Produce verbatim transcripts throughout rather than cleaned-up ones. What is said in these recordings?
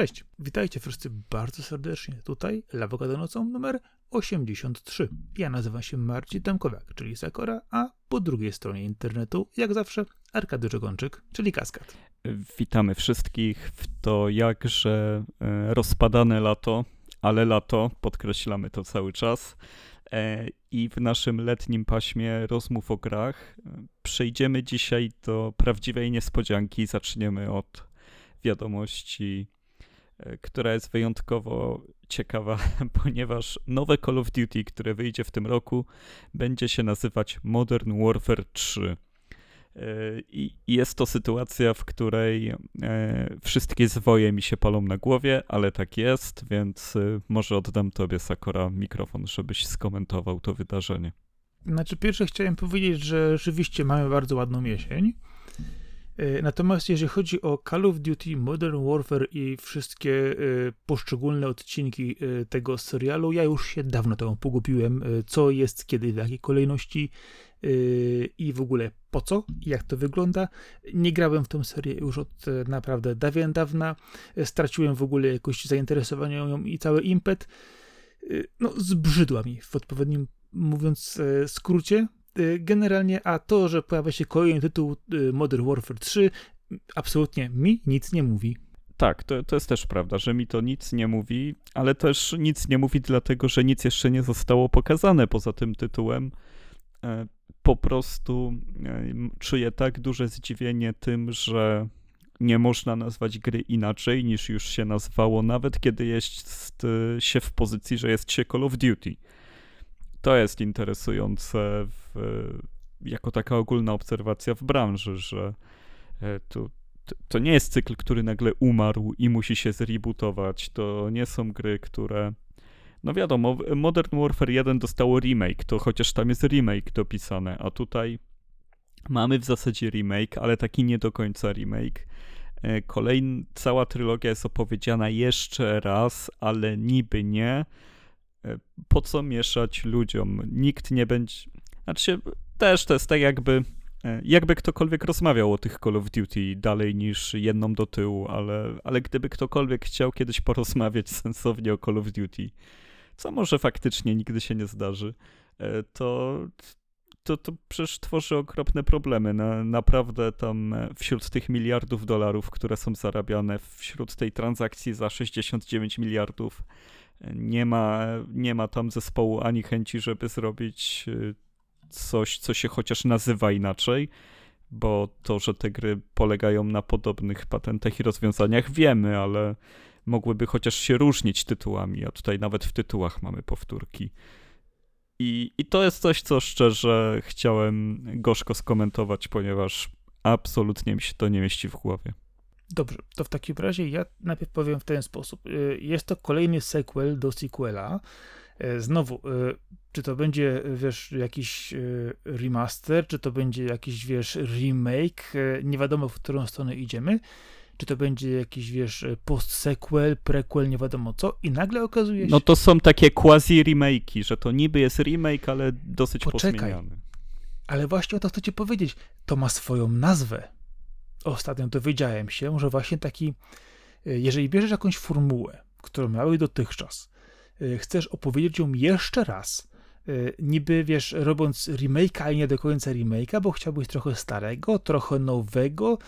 Cześć, witajcie wszyscy bardzo serdecznie tutaj, Lavocado Nocą numer osiemdziesiąt trzy. Ja nazywam się Marcin Damkowiak, czyli Sakora, a po drugiej stronie internetu, jak zawsze, Arkadiusz Ogończyk, czyli Kaskad. Witamy wszystkich w to jakże rozpadane lato, ale lato, podkreślamy to cały czas, i w naszym letnim paśmie rozmów o grach przejdziemy dzisiaj do prawdziwej niespodzianki. Zaczniemy od wiadomości, która jest wyjątkowo ciekawa, ponieważ nowe Call of Duty, które wyjdzie w tym roku, będzie się nazywać Modern Warfare trzy. I jest to sytuacja, w której wszystkie zwoje mi się palą na głowie, ale tak jest, więc może oddam tobie, Sakora, mikrofon, żebyś skomentował to wydarzenie. Znaczy, pierwsze chciałem powiedzieć, że rzeczywiście mamy bardzo ładną jesień. Natomiast jeżeli chodzi o Call of Duty, Modern Warfare i wszystkie poszczególne odcinki tego serialu, ja już się dawno temu pogubiłem, co jest kiedy, w jakiej kolejności i w ogóle po co, jak to wygląda. Nie grałem w tę serię już od naprawdę dawien dawna, straciłem w ogóle jakoś zainteresowanie nią i cały impet. No, zbrzydła mi, w odpowiednim, mówiąc, skrócie. Generalnie, a to, że pojawia się kolejny tytuł Modern Warfare trzy, absolutnie mi nic nie mówi. Tak, to, to jest też prawda, że mi to nic nie mówi, ale też nic nie mówi dlatego, że nic jeszcze nie zostało pokazane poza tym tytułem. Po prostu czuję tak duże zdziwienie tym, że nie można nazwać gry inaczej niż już się nazwało, nawet kiedy jest się w pozycji, że jest się Call of Duty. To jest interesujące w, jako taka ogólna obserwacja w branży, że to, to nie jest cykl, który nagle umarł i musi się zrebootować. To nie są gry, które... No wiadomo, Modern Warfare jeden dostało remake, to chociaż tam jest remake dopisane, a tutaj mamy w zasadzie remake, ale taki nie do końca remake. Kolejna, cała trylogia jest opowiedziana jeszcze raz, ale niby nie. Po co mieszać ludziom? Nikt nie będzie... Znaczy, też to jest tak jakby... Jakby ktokolwiek rozmawiał o tych Call of Duty dalej niż jedną do tyłu, ale, ale gdyby ktokolwiek chciał kiedyś porozmawiać sensownie o Call of Duty, co może faktycznie nigdy się nie zdarzy, to, to, to przecież tworzy okropne problemy. Na, naprawdę tam wśród tych miliardów dolarów, które są zarabiane, wśród tej transakcji za sześćdziesiąt dziewięć miliardów, Nie ma, nie ma tam zespołu ani chęci, żeby zrobić coś, co się chociaż nazywa inaczej, bo to, że te gry polegają na podobnych patentach i rozwiązaniach, wiemy, ale mogłyby chociaż się różnić tytułami, a tutaj nawet w tytułach mamy powtórki. I, i to jest coś, co szczerze chciałem gorzko skomentować, ponieważ absolutnie mi się to nie mieści w głowie. Dobrze, to w takim razie ja najpierw powiem w ten sposób. Jest to kolejny sequel do sequela. Znowu, czy to będzie, wiesz, jakiś remaster, czy to będzie jakiś, wiesz, remake, nie wiadomo, w którą stronę idziemy, czy to będzie jakiś, wiesz, post-sequel, prequel, nie wiadomo co, i nagle okazuje się... No to są takie quasi-remake'i, że to niby jest remake, ale dosyć pozmieniany. Ale właśnie o to chcę ci powiedzieć. To ma swoją nazwę. Ostatnio dowiedziałem się, że właśnie taki, jeżeli bierzesz jakąś formułę, którą miałeś dotychczas, chcesz opowiedzieć ją jeszcze raz, niby, wiesz, robiąc remake'a, ale nie do końca remake'a, bo chciałbyś trochę starego, trochę nowego,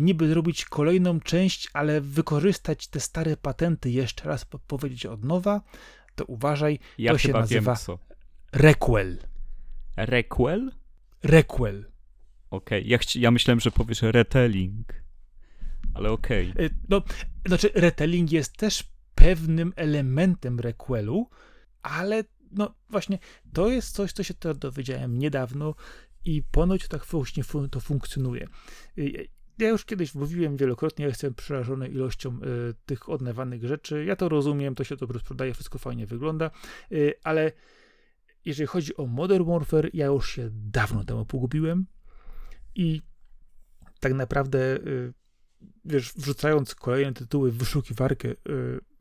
niby zrobić kolejną część, ale wykorzystać te stare patenty jeszcze raz, powiedzieć od nowa, to uważaj, ja to się nazywa requel. Requel? Requel. Okej, okay. ja, chci- ja myślałem, że powiesz retelling, ale okej. Okay. No, znaczy retelling jest też pewnym elementem requelu, ale no właśnie to jest coś, co się to dowiedziałem niedawno i ponoć tak właśnie fun- to funkcjonuje. Ja już kiedyś mówiłem wielokrotnie, ja jestem przerażony ilością y, tych odnawanych rzeczy, ja to rozumiem, to się dobrze sprzedaje, wszystko fajnie wygląda, y, ale jeżeli chodzi o Modern Warfare, ja już się dawno temu pogubiłem. I tak naprawdę, wiesz, wrzucając kolejne tytuły w wyszukiwarkę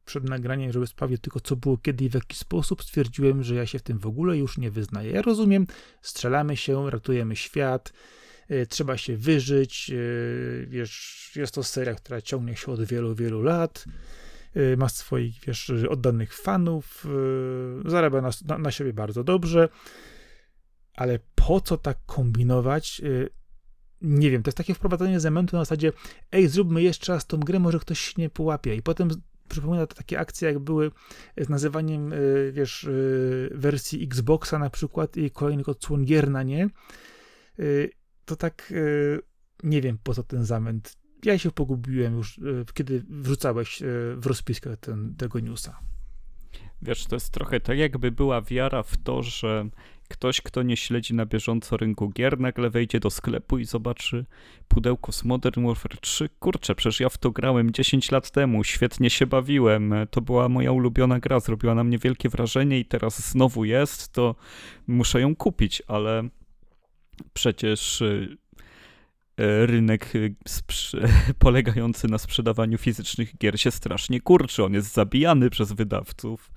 przed nagraniem, żeby sprawdzić tylko, co było kiedy i w jaki sposób, stwierdziłem, że ja się w tym w ogóle już nie wyznaję. Ja rozumiem, strzelamy się, ratujemy świat, trzeba się wyżyć, wiesz, jest to seria, która ciągnie się od wielu, wielu lat, ma swoich, wiesz, oddanych fanów, zarabia na, na, na siebie bardzo dobrze, ale po co tak kombinować? Nie wiem, to jest takie wprowadzenie zamętu na zasadzie, ej, zróbmy jeszcze raz tą grę, może ktoś się nie połapie. I potem przypomina to takie akcje, jak były z nazywaniem, wiesz, wersji Xboxa na przykład i kolejnych odsłon gier na nie. To tak, nie wiem, po co ten zamęt. Ja się pogubiłem już, kiedy wrzucałeś w rozpiskę ten, tego newsa. Wiesz, to jest trochę tak, jakby była wiara w to, że ktoś, kto nie śledzi na bieżąco rynku gier, nagle wejdzie do sklepu i zobaczy pudełko z Modern Warfare trzy. Kurczę, przecież ja w to grałem dziesięć lat temu, świetnie się bawiłem, to była moja ulubiona gra, zrobiła na mnie wielkie wrażenie i teraz znowu jest, to muszę ją kupić, ale przecież rynek sprz- polegający na sprzedawaniu fizycznych gier się strasznie kurczy, on jest zabijany przez wydawców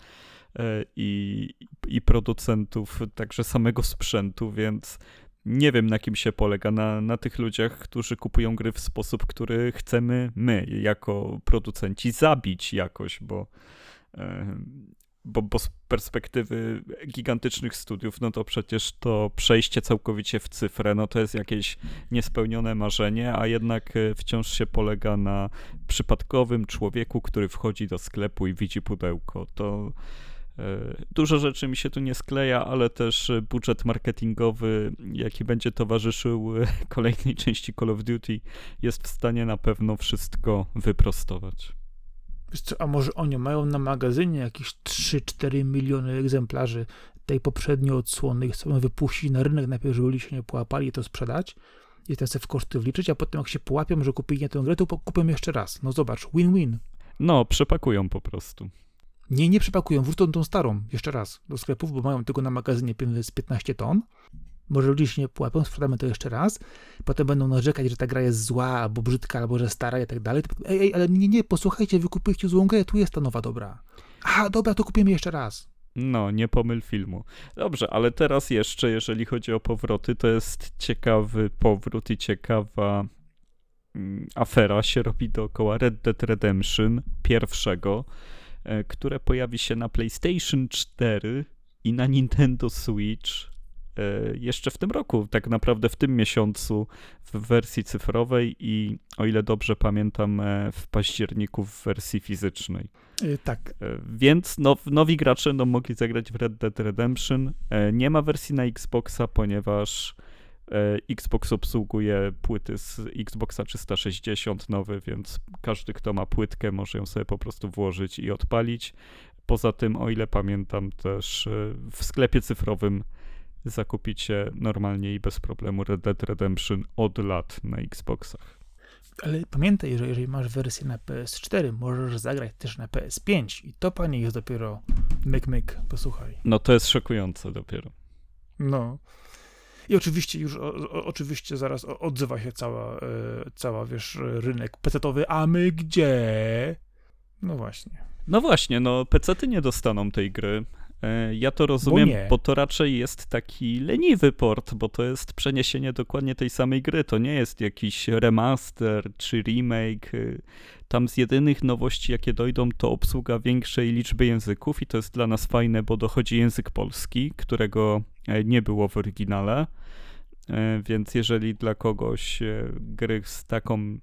i, i producentów, także samego sprzętu, więc nie wiem, na kim się polega, na, na tych ludziach, którzy kupują gry w sposób, który chcemy my, jako producenci, zabić jakoś, bo, bo, bo z perspektywy gigantycznych studiów, no to przecież to przejście całkowicie w cyfrę, no to jest jakieś niespełnione marzenie, a jednak wciąż się polega na przypadkowym człowieku, który wchodzi do sklepu i widzi pudełko. To dużo rzeczy mi się tu nie skleja, ale też budżet marketingowy, jaki będzie towarzyszył kolejnej części Call of Duty, jest w stanie na pewno wszystko wyprostować. Wiesz co, a może oni mają na magazynie jakieś trzy cztery miliony egzemplarzy tej poprzednio odsłony i chcą wypuścić na rynek najpierw, żeby ludzie się nie połapali i to sprzedać i ten sobie w koszty wliczyć, a potem jak się połapią, że kupili tę grę, to kupią jeszcze raz. No zobacz, win-win. No, przepakują po prostu. Nie, nie przepakują, wrócą tą starą jeszcze raz do sklepów, bo mają tylko na magazynie z piętnaście ton. Może ludzie się nie połapią, sprzedamy to jeszcze raz, potem będą narzekać, że ta gra jest zła, albo brzydka, albo że stara i tak dalej. Ej, ej, ale nie, nie, posłuchajcie, wy kupiliście złą grę, tu jest ta nowa dobra. Aha, dobra, to kupimy jeszcze raz. No, nie pomyl filmu. Dobrze, ale teraz jeszcze, jeżeli chodzi o powroty, to jest ciekawy powrót i ciekawa mm, afera się robi dookoła Red Dead Redemption pierwszego, które pojawi się na PlayStation cztery i na Nintendo Switch jeszcze w tym roku, tak naprawdę w tym miesiącu w wersji cyfrowej i o ile dobrze pamiętam w październiku w wersji fizycznej. Tak. Więc now, nowi gracze no, mogli zagrać w Red Dead Redemption. Nie ma wersji na Xboxa, ponieważ Xbox obsługuje płyty z Xboxa trzysta sześćdziesiąt nowy, więc każdy, kto ma płytkę, może ją sobie po prostu włożyć i odpalić. Poza tym, o ile pamiętam, też w sklepie cyfrowym zakupicie normalnie i bez problemu Red Dead Redemption od lat na Xboxach. Ale pamiętaj, że jeżeli masz wersję na P S cztery, możesz zagrać też na P S pięć i to, panie, jest dopiero myk, myk, posłuchaj. No to jest szokujące dopiero. No. I oczywiście już o, o, oczywiście zaraz odzywa się cała, y, cała wiesz, rynek pecetowy, a my gdzie? No właśnie. No właśnie, no pecety nie dostaną tej gry. Y, ja to rozumiem, bo, bo to raczej jest taki leniwy port, bo to jest przeniesienie dokładnie tej samej gry. To nie jest jakiś remaster czy remake. Tam z jedynych nowości, jakie dojdą, to obsługa większej liczby języków i to jest dla nas fajne, bo dochodzi język polski, którego nie było w oryginale, więc jeżeli dla kogoś gry z taką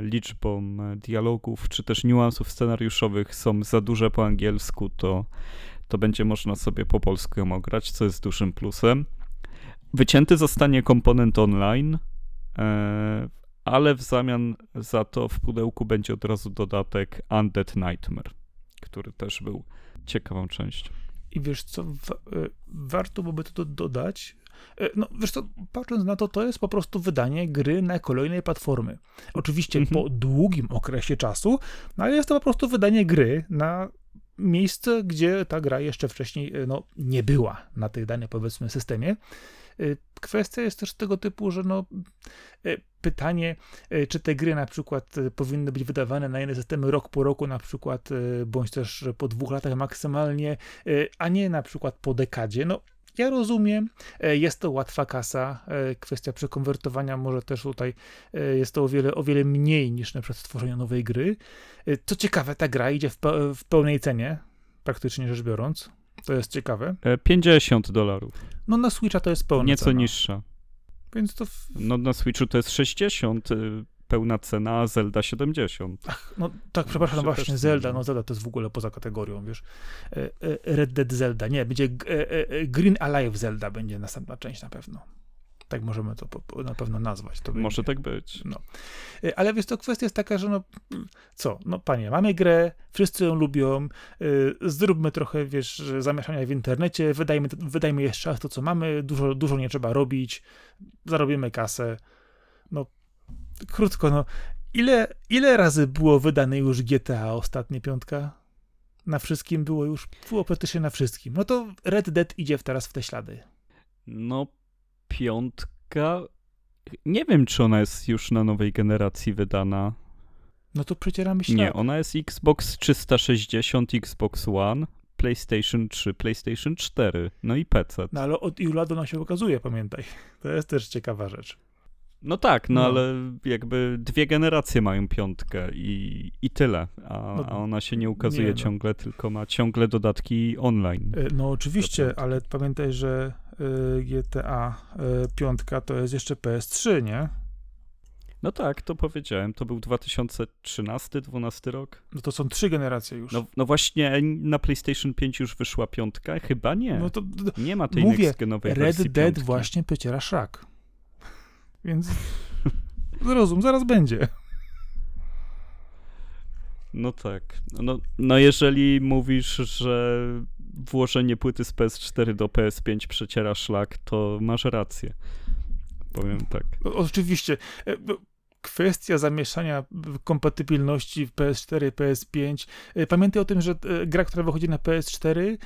liczbą dialogów czy też niuansów scenariuszowych są za duże po angielsku, to, to będzie można sobie po polsku ją grać, co jest dużym plusem. Wycięty zostanie komponent online, ale w zamian za to w pudełku będzie od razu dodatek Undead Nightmare, który też był ciekawą częścią. I wiesz co, wa- warto byłoby to dodać, no wiesz co, patrząc na to, to jest po prostu wydanie gry na kolejnej platformy. Oczywiście mm-hmm. po długim okresie czasu, no ale jest to po prostu wydanie gry na miejsce, gdzie ta gra jeszcze wcześniej no, nie była na tej danej, powiedzmy, systemie. Kwestia jest też tego typu, że no, pytanie, czy te gry na przykład powinny być wydawane na inne systemy rok po roku na przykład, bądź też po dwóch latach maksymalnie, a nie na przykład po dekadzie. No Ja rozumiem, jest to łatwa kasa, kwestia przekonwertowania może też tutaj jest to o wiele, o wiele mniej niż na przykład tworzenia nowej gry. Co ciekawe, ta gra idzie w, pe- w pełnej cenie, praktycznie rzecz biorąc. To jest ciekawe. pięćdziesiąt dolarów. No na Switcha to jest pełna Nieco cena. Nieco niższa. Więc to... W... No na Switchu to jest sześćdziesiąt pełna cena, a Zelda siedemdziesiąt. Ach, no tak, przepraszam, no właśnie Zelda, no Zelda to jest w ogóle poza kategorią, wiesz. Red Dead Zelda, nie, będzie Green Alive Zelda będzie następna część na pewno. Tak możemy to po, na pewno nazwać. To może tak być. No. Ale wiesz, to kwestia jest taka, że no co, no panie, mamy grę, wszyscy ją lubią, yy, zróbmy trochę, wiesz, zamieszania w internecie, wydajmy, wydajmy jeszcze raz to, co mamy, dużo, dużo nie trzeba robić, zarobimy kasę. No, krótko, no, ile, ile razy było wydane już G T A ostatnie piątka? Na wszystkim było już, było praktycznie na wszystkim. No to Red Dead idzie teraz w te ślady. No, piątka, nie wiem, czy ona jest już na nowej generacji wydana. No to przecieramy ślad. Nie, ona jest Xbox trzysta sześćdziesiąt, Xbox One, PlayStation trzy, PlayStation cztery, no i P C. No ale od ilu lat ona się okazuje, pamiętaj. To jest też ciekawa rzecz. No tak, no, no. Ale jakby dwie generacje mają piątkę i, i tyle, a, no, a ona się nie ukazuje nie, no. ciągle, tylko ma ciągle dodatki online. No oczywiście, ale pamiętaj, że G T A piątka to jest jeszcze P S trzy, nie? No tak, to powiedziałem. To był dwa tysiące trzynasty dwunasty rok. No to są trzy generacje już. No, no właśnie na PlayStation pięć już wyszła piątka? Chyba nie. No to, to, nie ma tej mówię, next-genowej wersji Red Dead piątki. Właśnie przeciera szlak. Więc zrozum, zaraz będzie. No tak. No, no jeżeli mówisz, że włożenie płyty z P S cztery do P S pięć przeciera szlak, to masz rację. Powiem tak. Oczywiście. Kwestia zamieszania kompatybilności P S cztery, P S pięć. Pamiętaj o tym, że gra, która wychodzi na P S cztery,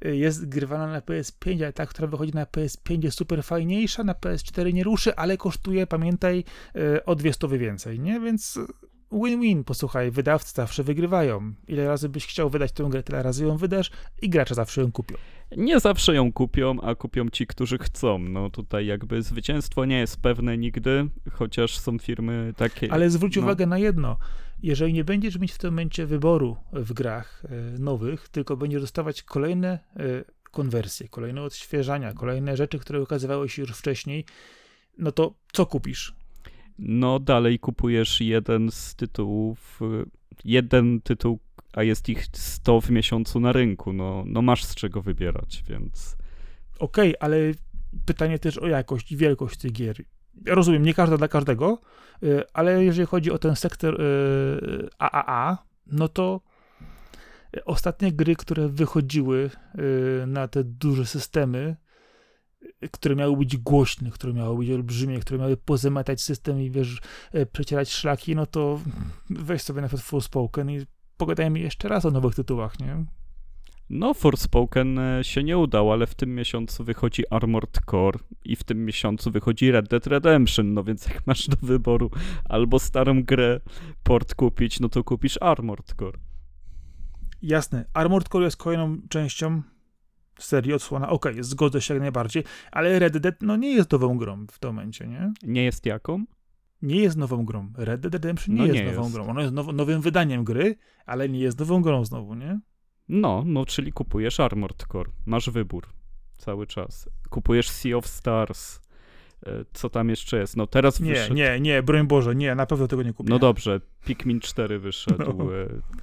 jest grywana na P S pięć, ale ta, która wychodzi na P S pięć jest super fajniejsza, na P S cztery nie ruszy, ale kosztuje, pamiętaj, o dwieście więcej, nie? Więc win-win, posłuchaj, wydawcy zawsze wygrywają. Ile razy byś chciał wydać tę grę, tyle razy ją wydasz i gracze zawsze ją kupią. Nie zawsze ją kupią, a kupią ci, którzy chcą. No tutaj jakby zwycięstwo nie jest pewne nigdy, chociaż są firmy takie... Ale zwróć no. uwagę na jedno. Jeżeli nie będziesz mieć w tym momencie wyboru w grach nowych, tylko będziesz dostawać kolejne konwersje, kolejne odświeżania, kolejne rzeczy, które ukazywały się już wcześniej, no to co kupisz? No dalej kupujesz jeden z tytułów, jeden tytuł, a jest ich sto w miesiącu na rynku, no, no masz z czego wybierać, więc... Okej, ale pytanie też o jakość i wielkość tych gier. Rozumiem, nie każda dla każdego, ale jeżeli chodzi o ten sektor triple A, no to ostatnie gry, które wychodziły na te duże systemy, które miały być głośne, które miały być olbrzymie, które miały pozamykać system i wiesz, przecierać szlaki, no to weź sobie na przykład Forspoken i pogadajmy jeszcze raz o nowych tytułach, nie? No, Forspoken się nie udał, ale w tym miesiącu wychodzi Armored Core i w tym miesiącu wychodzi Red Dead Redemption, no więc jak masz do wyboru albo starą grę port kupić, no to kupisz Armored Core. Jasne, Armored Core jest kolejną częścią serii odsłona, okej, okay, zgodzę się jak najbardziej, ale Red Dead no nie jest nową grą w tym momencie, nie? Nie jest jaką? Nie jest nową grą. Red Dead Redemption nie, no nie jest nową jest. grą. Ono jest now- nowym wydaniem gry, ale nie jest nową grą znowu, nie? No, no czyli kupujesz Armored Core. Masz wybór cały czas. Kupujesz Sea of Stars. Co tam jeszcze jest? No teraz nie, wyszedł... Nie, nie, broń Boże, nie, na pewno tego nie kupię. No dobrze, Pikmin cztery wyszedł, no,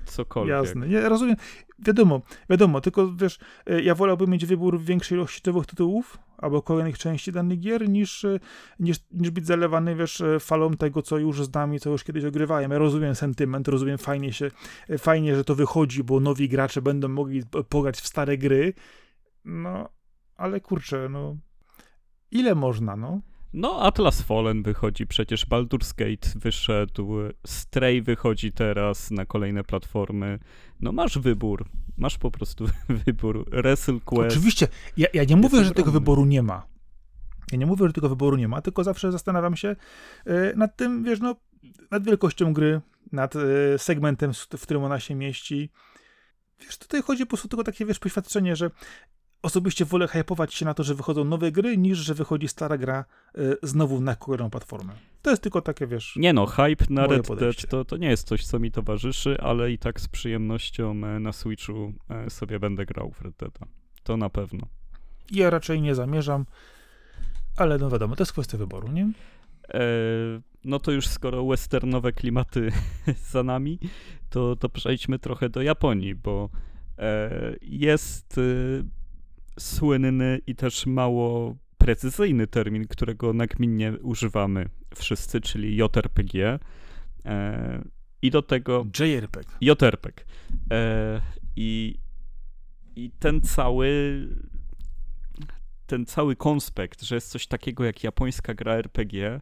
cokolwiek. Jasne, ja rozumiem. Wiadomo, wiadomo, tylko wiesz, ja wolałbym mieć wybór większej ilości nowych tytułów albo kolejnych części danych gier, niż, niż, niż być zalewany, wiesz, falą tego, co już znam i co już kiedyś ogrywałem. Ja rozumiem sentyment, rozumiem fajnie, się, fajnie, że to wychodzi, bo nowi gracze będą mogli pograć w stare gry, no, ale kurczę, no, ile można, no? No, Atlas Fallen wychodzi przecież, Baldur's Gate wyszedł, Stray wychodzi teraz na kolejne platformy. No masz wybór, masz po prostu wybór, WrestleQuest. Oczywiście, ja, ja nie mówię, że tego wyboru nie ma. Ja nie mówię, że tego wyboru nie ma, tylko zawsze zastanawiam się yy, nad tym, wiesz, no, nad wielkością gry, nad yy, segmentem, w którym ona się mieści. Wiesz, tutaj chodzi po prostu tylko takie, wiesz, poświadczenie, że Osobiście wolę hypować się na to, że wychodzą nowe gry, niż że wychodzi stara gra y, znowu na kolejną platformę. To jest tylko takie, wiesz... Nie no, hype na Red Dead to, to nie jest coś, co mi towarzyszy, ale i tak z przyjemnością na Switchu sobie będę grał w Red Deada. To na pewno. Ja raczej nie zamierzam, ale no wiadomo, to jest kwestia wyboru, nie? E, no to już skoro westernowe klimaty za nami, to, to przejdźmy trochę do Japonii, bo e, jest... E, słynny i też mało precyzyjny termin, którego nagminnie używamy wszyscy, czyli J R P G. E, I do tego... J R P G. J R P G. E, i, I ten cały... Ten cały konspekt, że jest coś takiego jak japońska gra R P G,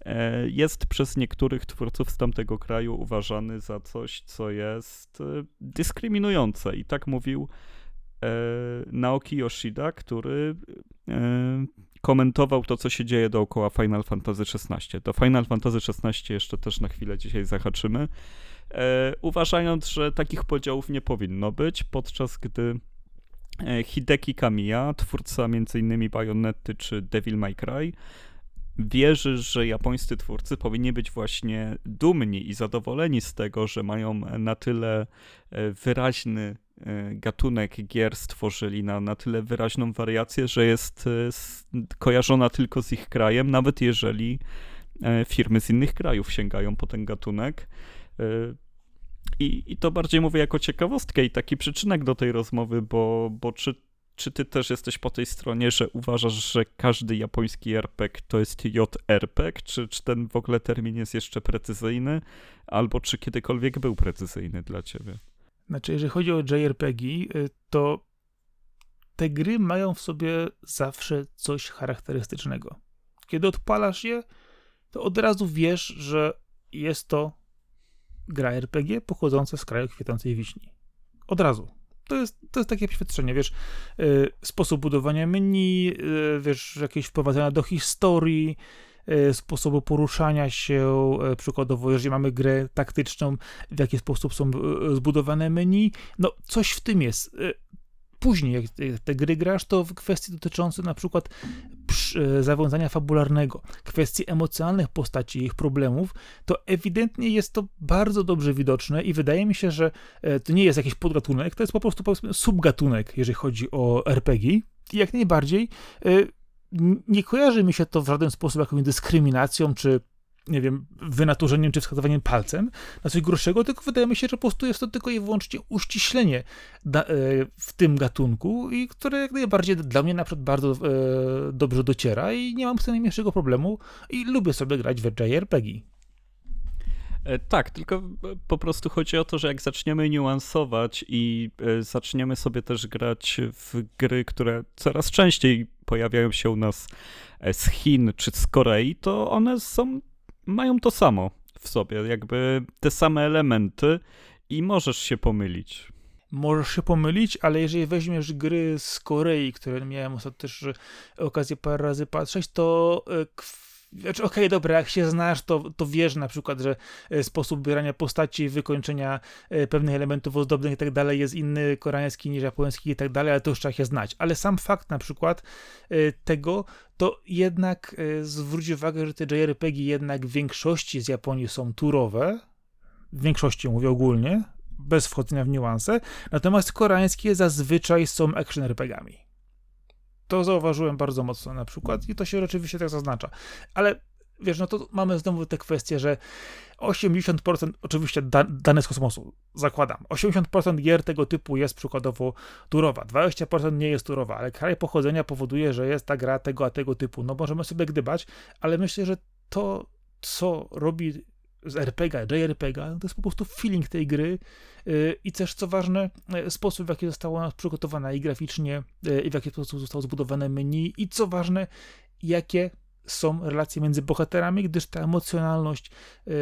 e, jest przez niektórych twórców z tamtego kraju uważany za coś, co jest e, dyskryminujące. I tak mówił Naoki Yoshida, który komentował to, co się dzieje dookoła Final Fantasy szesnaście. Do Final Fantasy szesnaście jeszcze też na chwilę dzisiaj zahaczymy, uważając, że takich podziałów nie powinno być, podczas gdy Hideki Kamiya, twórca m.in. Bajonety czy Devil May Cry, wierzy, że japońscy twórcy powinni być właśnie dumni i zadowoleni z tego, że mają na tyle wyraźny gatunek gier, stworzyli na, na tyle wyraźną wariację, że jest kojarzona tylko z ich krajem, nawet jeżeli firmy z innych krajów sięgają po ten gatunek. I, i to bardziej mówię jako ciekawostkę i taki przyczynek do tej rozmowy, bo, bo czy Czy ty też jesteś po tej stronie, że uważasz, że każdy japoński R P G to jest J R P G? Czy, czy ten w ogóle termin jest jeszcze precyzyjny? Albo czy kiedykolwiek był precyzyjny dla ciebie? Znaczy, jeżeli chodzi o J R P G, to te gry mają w sobie zawsze coś charakterystycznego. Kiedy odpalasz je, to od razu wiesz, że jest to gra R P G pochodząca z kraju kwitnącej wiśni. Od razu. To jest, to jest takie przeświadczenie, wiesz, y, sposób budowania menu, y, wiesz, jakieś wprowadzenia do historii, y, sposobu poruszania się, y, przykładowo, jeżeli mamy grę taktyczną, w jaki sposób są y, zbudowane menu, no coś w tym jest. Y, później, jak te gry grasz, to w kwestii dotyczącej na przykład przy, zawiązania fabularnego, kwestii emocjonalnych postaci, ich problemów, to ewidentnie jest to bardzo dobrze widoczne i wydaje mi się, że to nie jest jakiś podgatunek, to jest po prostu, powiedzmy, subgatunek, jeżeli chodzi o R P G. I jak najbardziej nie kojarzy mi się to w żaden sposób jakąś dyskryminacją, czy nie wiem, wynaturzeniem, czy wskazywaniem palcem na coś gorszego, tylko wydaje mi się, że po prostu jest to tylko i wyłącznie uściślenie da, e, w tym gatunku i które jak najbardziej dla mnie na przykład bardzo e, dobrze dociera i nie mam z tym najmniejszego problemu i lubię sobie grać w J R P G. E, tak, tylko po prostu chodzi o to, że jak zaczniemy niuansować i e, zaczniemy sobie też grać w gry, które coraz częściej pojawiają się u nas z Chin czy z Korei, to one są mają to samo w sobie, jakby te same elementy i możesz się pomylić. Możesz się pomylić, ale jeżeli weźmiesz gry z Korei, które miałem też okazję parę razy patrzeć, to znaczy, okej, okay, dobra, jak się znasz, to, to wiesz na przykład, że sposób wybierania postaci, wykończenia pewnych elementów ozdobnych i tak dalej jest inny koreański niż japoński i tak dalej, ale to już trzeba się znać. Ale sam fakt na przykład tego, to jednak zwróć uwagę, że te J R P G jednak w większości z Japonii są turowe, w większości mówię ogólnie, bez wchodzenia w niuanse, natomiast koreańskie zazwyczaj są action R P G-ami. To zauważyłem bardzo mocno na przykład i to się rzeczywiście tak zaznacza. Ale wiesz, no to mamy znowu te kwestie, że osiemdziesiąt procent oczywiście da, dane z kosmosu, zakładam, osiemdziesiąt procent gier tego typu jest przykładowo turowa, dwadzieścia procent nie jest turowa, ale kraj pochodzenia powoduje, że jest ta gra tego a tego typu. No możemy sobie gdybać, ale myślę, że to, co robi z R P G, J R P G, to jest po prostu feeling tej gry yy, i też, co ważne, yy, sposób, w jaki została przygotowana i graficznie, yy, i w jaki sposób zostało zbudowane menu i, co ważne, jakie są relacje między bohaterami, gdyż ta emocjonalność yy,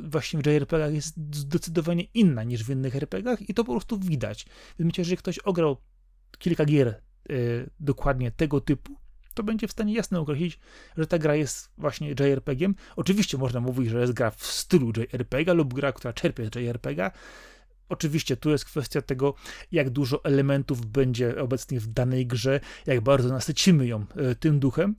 właśnie w J R P G jest zdecydowanie inna niż w innych R P G-ach i to po prostu widać. Więc jeżeli ktoś ograł kilka gier yy, dokładnie tego typu, to będzie w stanie jasno określić, że ta gra jest właśnie J R P G-iem. Oczywiście można mówić, że jest gra w stylu J R P G lub gra, która czerpie z J R P G, Oczywiście tu jest kwestia tego, jak dużo elementów będzie obecnych w danej grze, jak bardzo nasycimy ją tym duchem,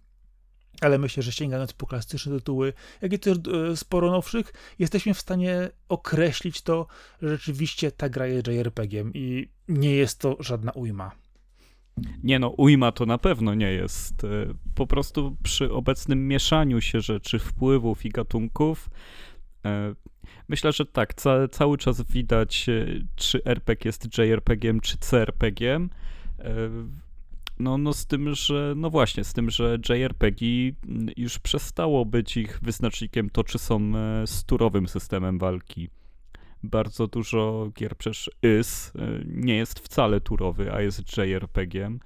ale myślę, że sięgając po klasyczne tytuły, jak i też sporo nowszych, jesteśmy w stanie określić to, że rzeczywiście ta gra jest J R P G-iem i nie jest to żadna ujma. Nie no, ujma to na pewno nie jest. Po prostu przy obecnym mieszaniu się rzeczy, wpływów i gatunków, myślę, że tak, ca- cały czas widać, czy R P G jest J R P G-iem, czy C R P G-iem. No, no z tym, że, no właśnie, z tym, że J R P G już przestało być ich wyznacznikiem to, czy są sturowym systemem walki. Bardzo dużo gier przecież is, nie jest wcale turowy, a jest J R P G-iem.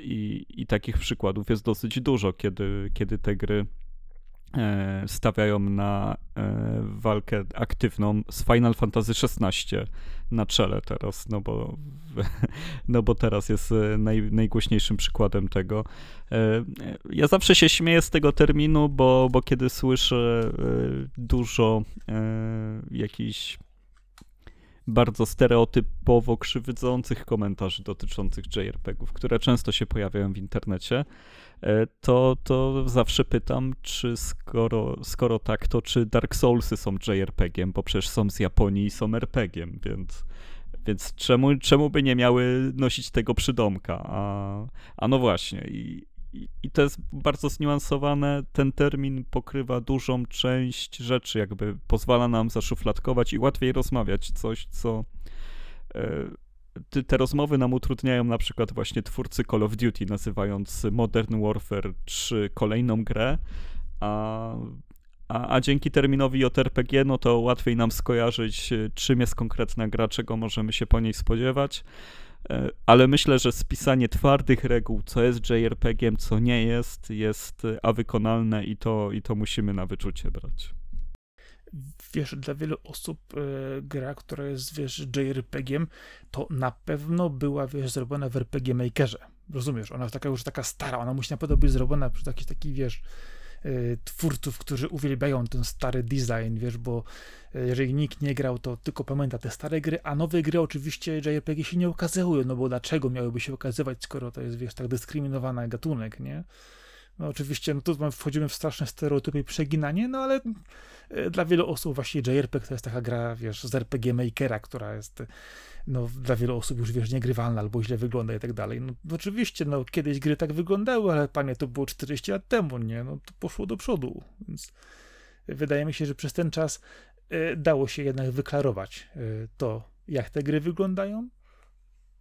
I, i takich przykładów jest dosyć dużo, kiedy, kiedy te gry stawiają na walkę aktywną z Final Fantasy szesnaście na czele teraz, no bo, no bo teraz jest naj, najgłośniejszym przykładem tego. Ja zawsze się śmieję z tego terminu, bo, bo kiedy słyszę dużo jakichś bardzo stereotypowo krzywdzących komentarzy dotyczących J R P G-ów, które często się pojawiają w internecie, to, to zawsze pytam, czy skoro, skoro tak, to czy Dark Soulsy są J R P G-iem, bo przecież są z Japonii i są R P G-iem, więc, więc czemu, czemu by nie miały nosić tego przydomka? A, a no właśnie, i, i, i to jest bardzo zniuansowane, ten termin pokrywa dużą część rzeczy, jakby pozwala nam zaszufladkować i łatwiej rozmawiać, coś co... Yy, Te rozmowy nam utrudniają na przykład właśnie twórcy Call of Duty, nazywając Modern Warfare trzy kolejną grę, a, a, a dzięki terminowi J R P G, no to łatwiej nam skojarzyć, czym jest konkretna gra, czego możemy się po niej spodziewać, ale myślę, że spisanie twardych reguł, co jest J R P G-iem, co nie jest, jest awykonalne i to, i to musimy na wyczucie brać. Wiesz, dla wielu osób y, gra, która jest, wiesz, J R P G-iem, to na pewno była, wiesz, zrobiona w R P G Makerze. Rozumiesz? Ona taka już taka stara, ona musi na pewno być zrobiona przez jakichś takich, wiesz, y, twórców, którzy uwielbiają ten stary design, wiesz, bo y, jeżeli nikt nie grał, to tylko pamięta te stare gry, a nowe gry oczywiście J R P G się nie ukazują, no bo dlaczego miałyby się ukazywać, skoro to jest, wiesz, tak dyskryminowany gatunek, nie? No oczywiście, no tu wchodzimy w straszne stereotypy i przeginanie, no ale dla wielu osób właśnie J R P G to jest taka gra, wiesz, z R P G Makera, która jest, no dla wielu osób już, wiesz, niegrywalna albo źle wygląda i tak dalej. No oczywiście, no kiedyś gry tak wyglądały, ale panie, to było czterdzieści lat temu, nie? No to poszło do przodu, więc wydaje mi się, że przez ten czas dało się jednak wyklarować to, jak te gry wyglądają.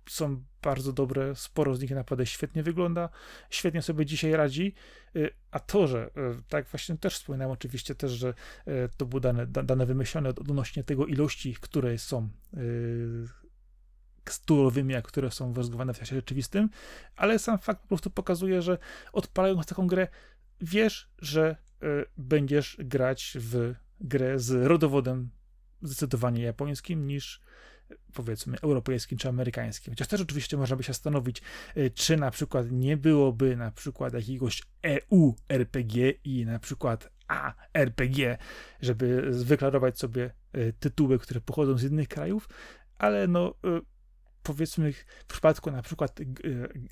Są bardzo dobre, sporo z nich naprawdę świetnie wygląda, świetnie sobie dzisiaj radzi, a to, że tak właśnie też wspominałem oczywiście też, że to były dane, dane wymyślone odnośnie tego ilości, które są sturowymi, a które są rozgrywane w czasie rzeczywistym, ale sam fakt po prostu pokazuje, że odpalając taką grę, wiesz, że będziesz grać w grę z rodowodem zdecydowanie japońskim niż powiedzmy europejskim czy amerykańskim. Chociaż też oczywiście można by się zastanowić, czy na przykład nie byłoby na przykład jakiegoś E U R P G i na przykład A R P G, żeby wyklarować sobie tytuły, które pochodzą z innych krajów, ale no powiedzmy w przypadku na przykład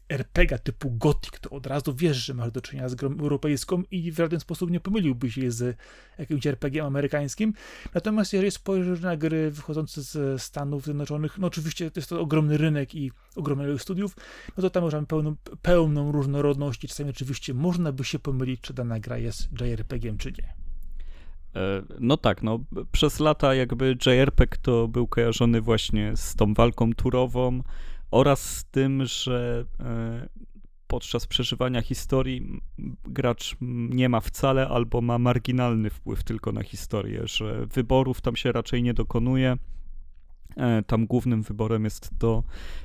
R P G typu Gothic, to od razu wiesz, że masz do czynienia z grą europejską i w żaden sposób nie pomyliłbyś się z jakimś R P G amerykańskim. Natomiast jeżeli spojrzysz na gry wychodzące z Stanów Zjednoczonych, no oczywiście to jest to ogromny rynek i ogromny ilość studiów, no to tam możemy pełną, pełną różnorodność i czasami oczywiście można by się pomylić, czy dana gra jest J R P G-iem, czy nie. No tak, no przez lata jakby J R P G to był kojarzony właśnie z tą walką turową oraz z tym, że podczas przeżywania historii gracz nie ma wcale albo ma marginalny wpływ tylko na historię, że wyborów tam się raczej nie dokonuje. Tam głównym wyborem jest to,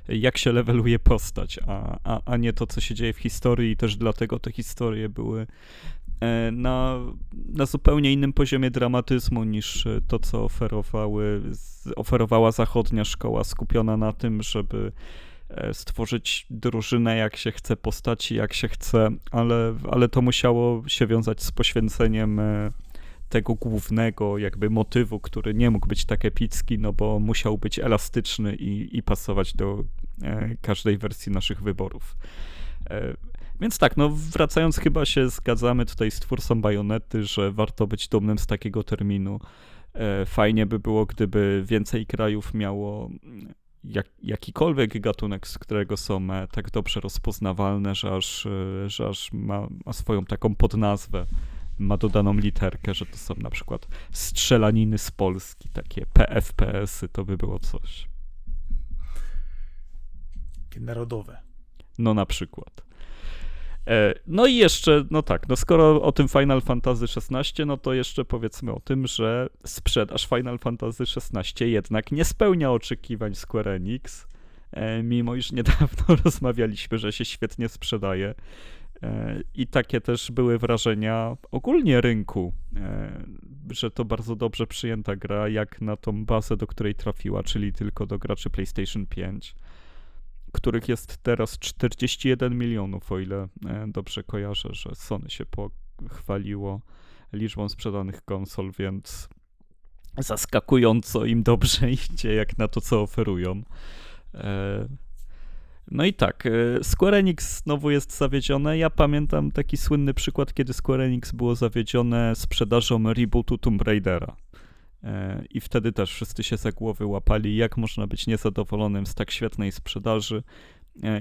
jak się leveluje postać, a, a, a nie to, co się dzieje w historii i też dlatego te historie były Na, na zupełnie innym poziomie dramatyzmu niż to, co oferowały, oferowała zachodnia szkoła, skupiona na tym, żeby stworzyć drużynę jak się chce, postaci jak się chce, ale, ale to musiało się wiązać z poświęceniem tego głównego jakby motywu, który nie mógł być tak epicki, no bo musiał być elastyczny i, i pasować do e, każdej wersji naszych wyborów. E, więc tak, no wracając, chyba się zgadzamy tutaj z twórcą Bajonety, że warto być dumnym z takiego terminu. E, fajnie by było, gdyby więcej krajów miało jak, jakikolwiek gatunek, z którego są e, tak dobrze rozpoznawalne, że aż, e, że aż ma, ma swoją taką podnazwę. Ma dodaną literkę, że to są na przykład strzelaniny z Polski, takie P F P S-y, to by było coś. Takie narodowe. No na przykład. No i jeszcze, no tak, no skoro o tym Final Fantasy szesnaście, no to jeszcze powiedzmy o tym, że sprzedaż Final Fantasy szesnaście jednak nie spełnia oczekiwań Square Enix, mimo iż niedawno rozmawialiśmy, że się świetnie sprzedaje. I takie też były wrażenia ogólnie rynku, że to bardzo dobrze przyjęta gra, jak na tą bazę, do której trafiła, czyli tylko do graczy PlayStation pięć, których jest teraz czterdzieści jeden milionów, o ile dobrze kojarzę, że Sony się pochwaliło liczbą sprzedanych konsol, więc zaskakująco im dobrze idzie, jak na to, co oferują. No i tak, Square Enix znowu jest zawiedzione. Ja pamiętam taki słynny przykład, kiedy Square Enix było zawiedzione sprzedażą rebootu Tomb Raidera. I wtedy też wszyscy się za głowy łapali, jak można być niezadowolonym z tak świetnej sprzedaży.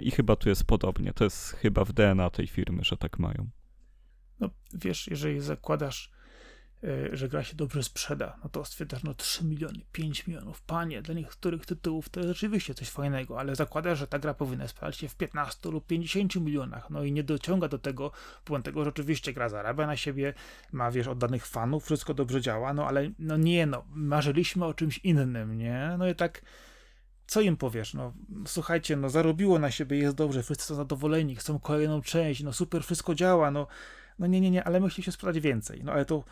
I chyba tu jest podobnie. To jest chyba w D N A tej firmy, że tak mają. No wiesz, jeżeli zakładasz, że gra się dobrze sprzeda, no to stwierdzasz, no trzy miliony, pięć milionów, panie, dla niektórych tytułów to jest rzeczywiście coś fajnego, ale zakładasz, że ta gra powinna sprzedać się w piętnastu lub pięćdziesięciu milionach, no i nie dociąga do tego, bo tego rzeczywiście gra zarabia na siebie, ma, wiesz, oddanych fanów, wszystko dobrze działa, no ale, no nie, no, marzyliśmy o czymś innym, nie? No i tak, co im powiesz, no, słuchajcie, no, zarobiło na siebie, jest dobrze, wszyscy są zadowoleni, chcą kolejną część, no super, wszystko działa, no, no nie, nie, nie, ale myślicie sprzedać więcej, no ale to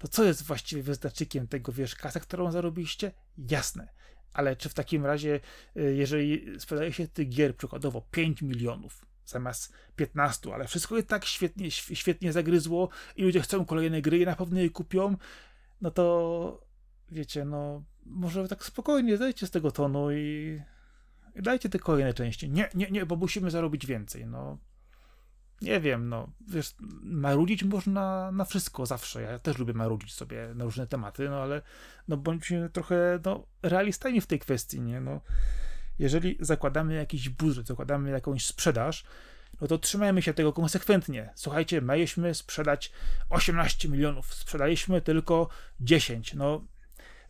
to co jest właściwie wyznacznikiem tego, wiesz, kasa, którą zarobiliście? Jasne. Ale czy w takim razie, jeżeli sprzedaje się tych gier przykładowo pięć milionów zamiast piętnastu, ale wszystko i tak świetnie, świetnie zagryzło i ludzie chcą kolejne gry i na pewno je kupią, no to wiecie, no może tak spokojnie zejdźcie z tego tonu i, i dajcie te kolejne części. Nie, nie, nie, bo musimy zarobić więcej, no. Nie wiem, no, wiesz, marudzić można na wszystko zawsze, ja też lubię marudzić sobie na różne tematy, no ale, no bądźmy trochę, no, realistami w tej kwestii, nie, no, jeżeli zakładamy jakiś budżet, zakładamy jakąś sprzedaż, no to trzymajmy się tego konsekwentnie, słuchajcie, mieliśmy sprzedać osiemnaście milionów, sprzedaliśmy tylko dziesięć, no,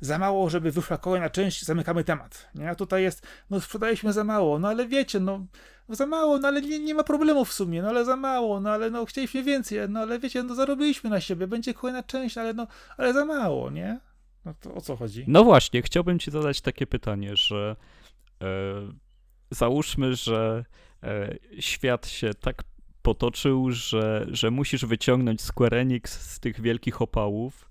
za mało, żeby wyszła kolejna część, zamykamy temat, nie, a tutaj jest, no, sprzedaliśmy za mało, no, ale wiecie, no, za mało, no ale nie, nie ma problemu w sumie, no ale za mało, no ale no chcieliśmy więcej, no ale wiecie, no zarobiliśmy na siebie, będzie kolejna część, ale no, ale za mało, nie? No to o co chodzi? No właśnie, chciałbym ci zadać takie pytanie, że e, załóżmy, że e, świat się tak potoczył, że, że musisz wyciągnąć Square Enix z tych wielkich opałów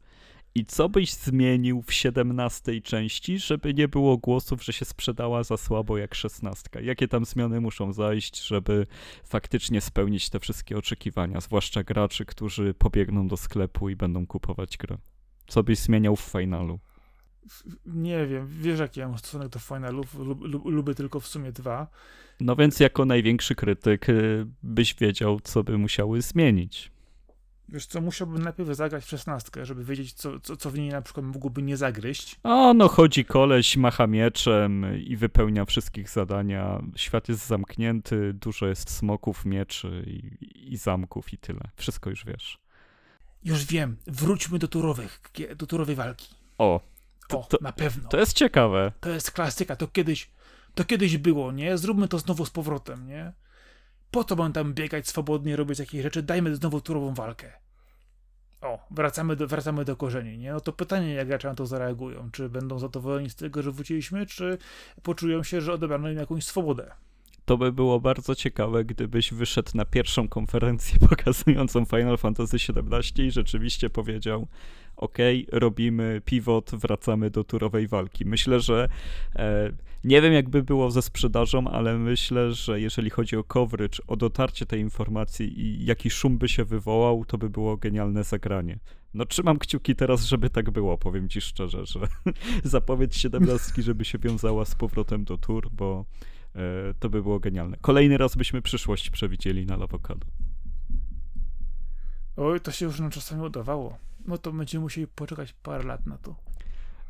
i co byś zmienił w siedemnastej części, żeby nie było głosów, że się sprzedała za słabo jak szesnastka? Jakie tam zmiany muszą zajść, żeby faktycznie spełnić te wszystkie oczekiwania, zwłaszcza graczy, którzy pobiegną do sklepu i będą kupować grę? Co byś zmieniał w finalu? Nie wiem, wiesz jaki ja mam stosunek do finalów, lub, lub, lubię tylko w sumie dwa. No więc jako największy krytyk byś wiedział, co by musiały zmienić. Wiesz co, musiałbym najpierw zagrać w szesnastkę, żeby wiedzieć, co, co, co w niej na przykład mógłby nie zagryźć. A no chodzi koleś, macha mieczem i wypełnia wszystkich zadania. Świat jest zamknięty, dużo jest smoków, mieczy i, i zamków i tyle. Wszystko już wiesz. Już wiem, wróćmy do turowych, do turowej walki. O, to, o to, na pewno. To jest ciekawe. To jest klasyka, to kiedyś, to kiedyś było, nie? Zróbmy to znowu z powrotem, nie? Po co mam tam biegać swobodnie, robić jakieś rzeczy? Dajmy znowu turową walkę. O, wracamy do, wracamy do korzeni, nie? No to pytanie, jak gracze na to zareagują. Czy będą zadowoleni z tego, że wróciliśmy, czy poczują się, że odebrano im jakąś swobodę? To by było bardzo ciekawe, gdybyś wyszedł na pierwszą konferencję pokazującą Final Fantasy siedemnaście i rzeczywiście powiedział: okej, okay, robimy pivot, wracamy do turowej walki. Myślę, że e, nie wiem jakby było ze sprzedażą, ale myślę, że jeżeli chodzi o coverage, o dotarcie tej informacji i jaki szum by się wywołał, to by było genialne zagranie. No trzymam kciuki teraz, żeby tak było, powiem ci szczerze, że zapowiedź siedemnastki, żeby się wiązała z powrotem do tur, bo e, to by było genialne. Kolejny raz byśmy przyszłość przewidzieli na Lavocado. Oj, to się już nam czasami udawało. No to będziemy musieli poczekać parę lat na to.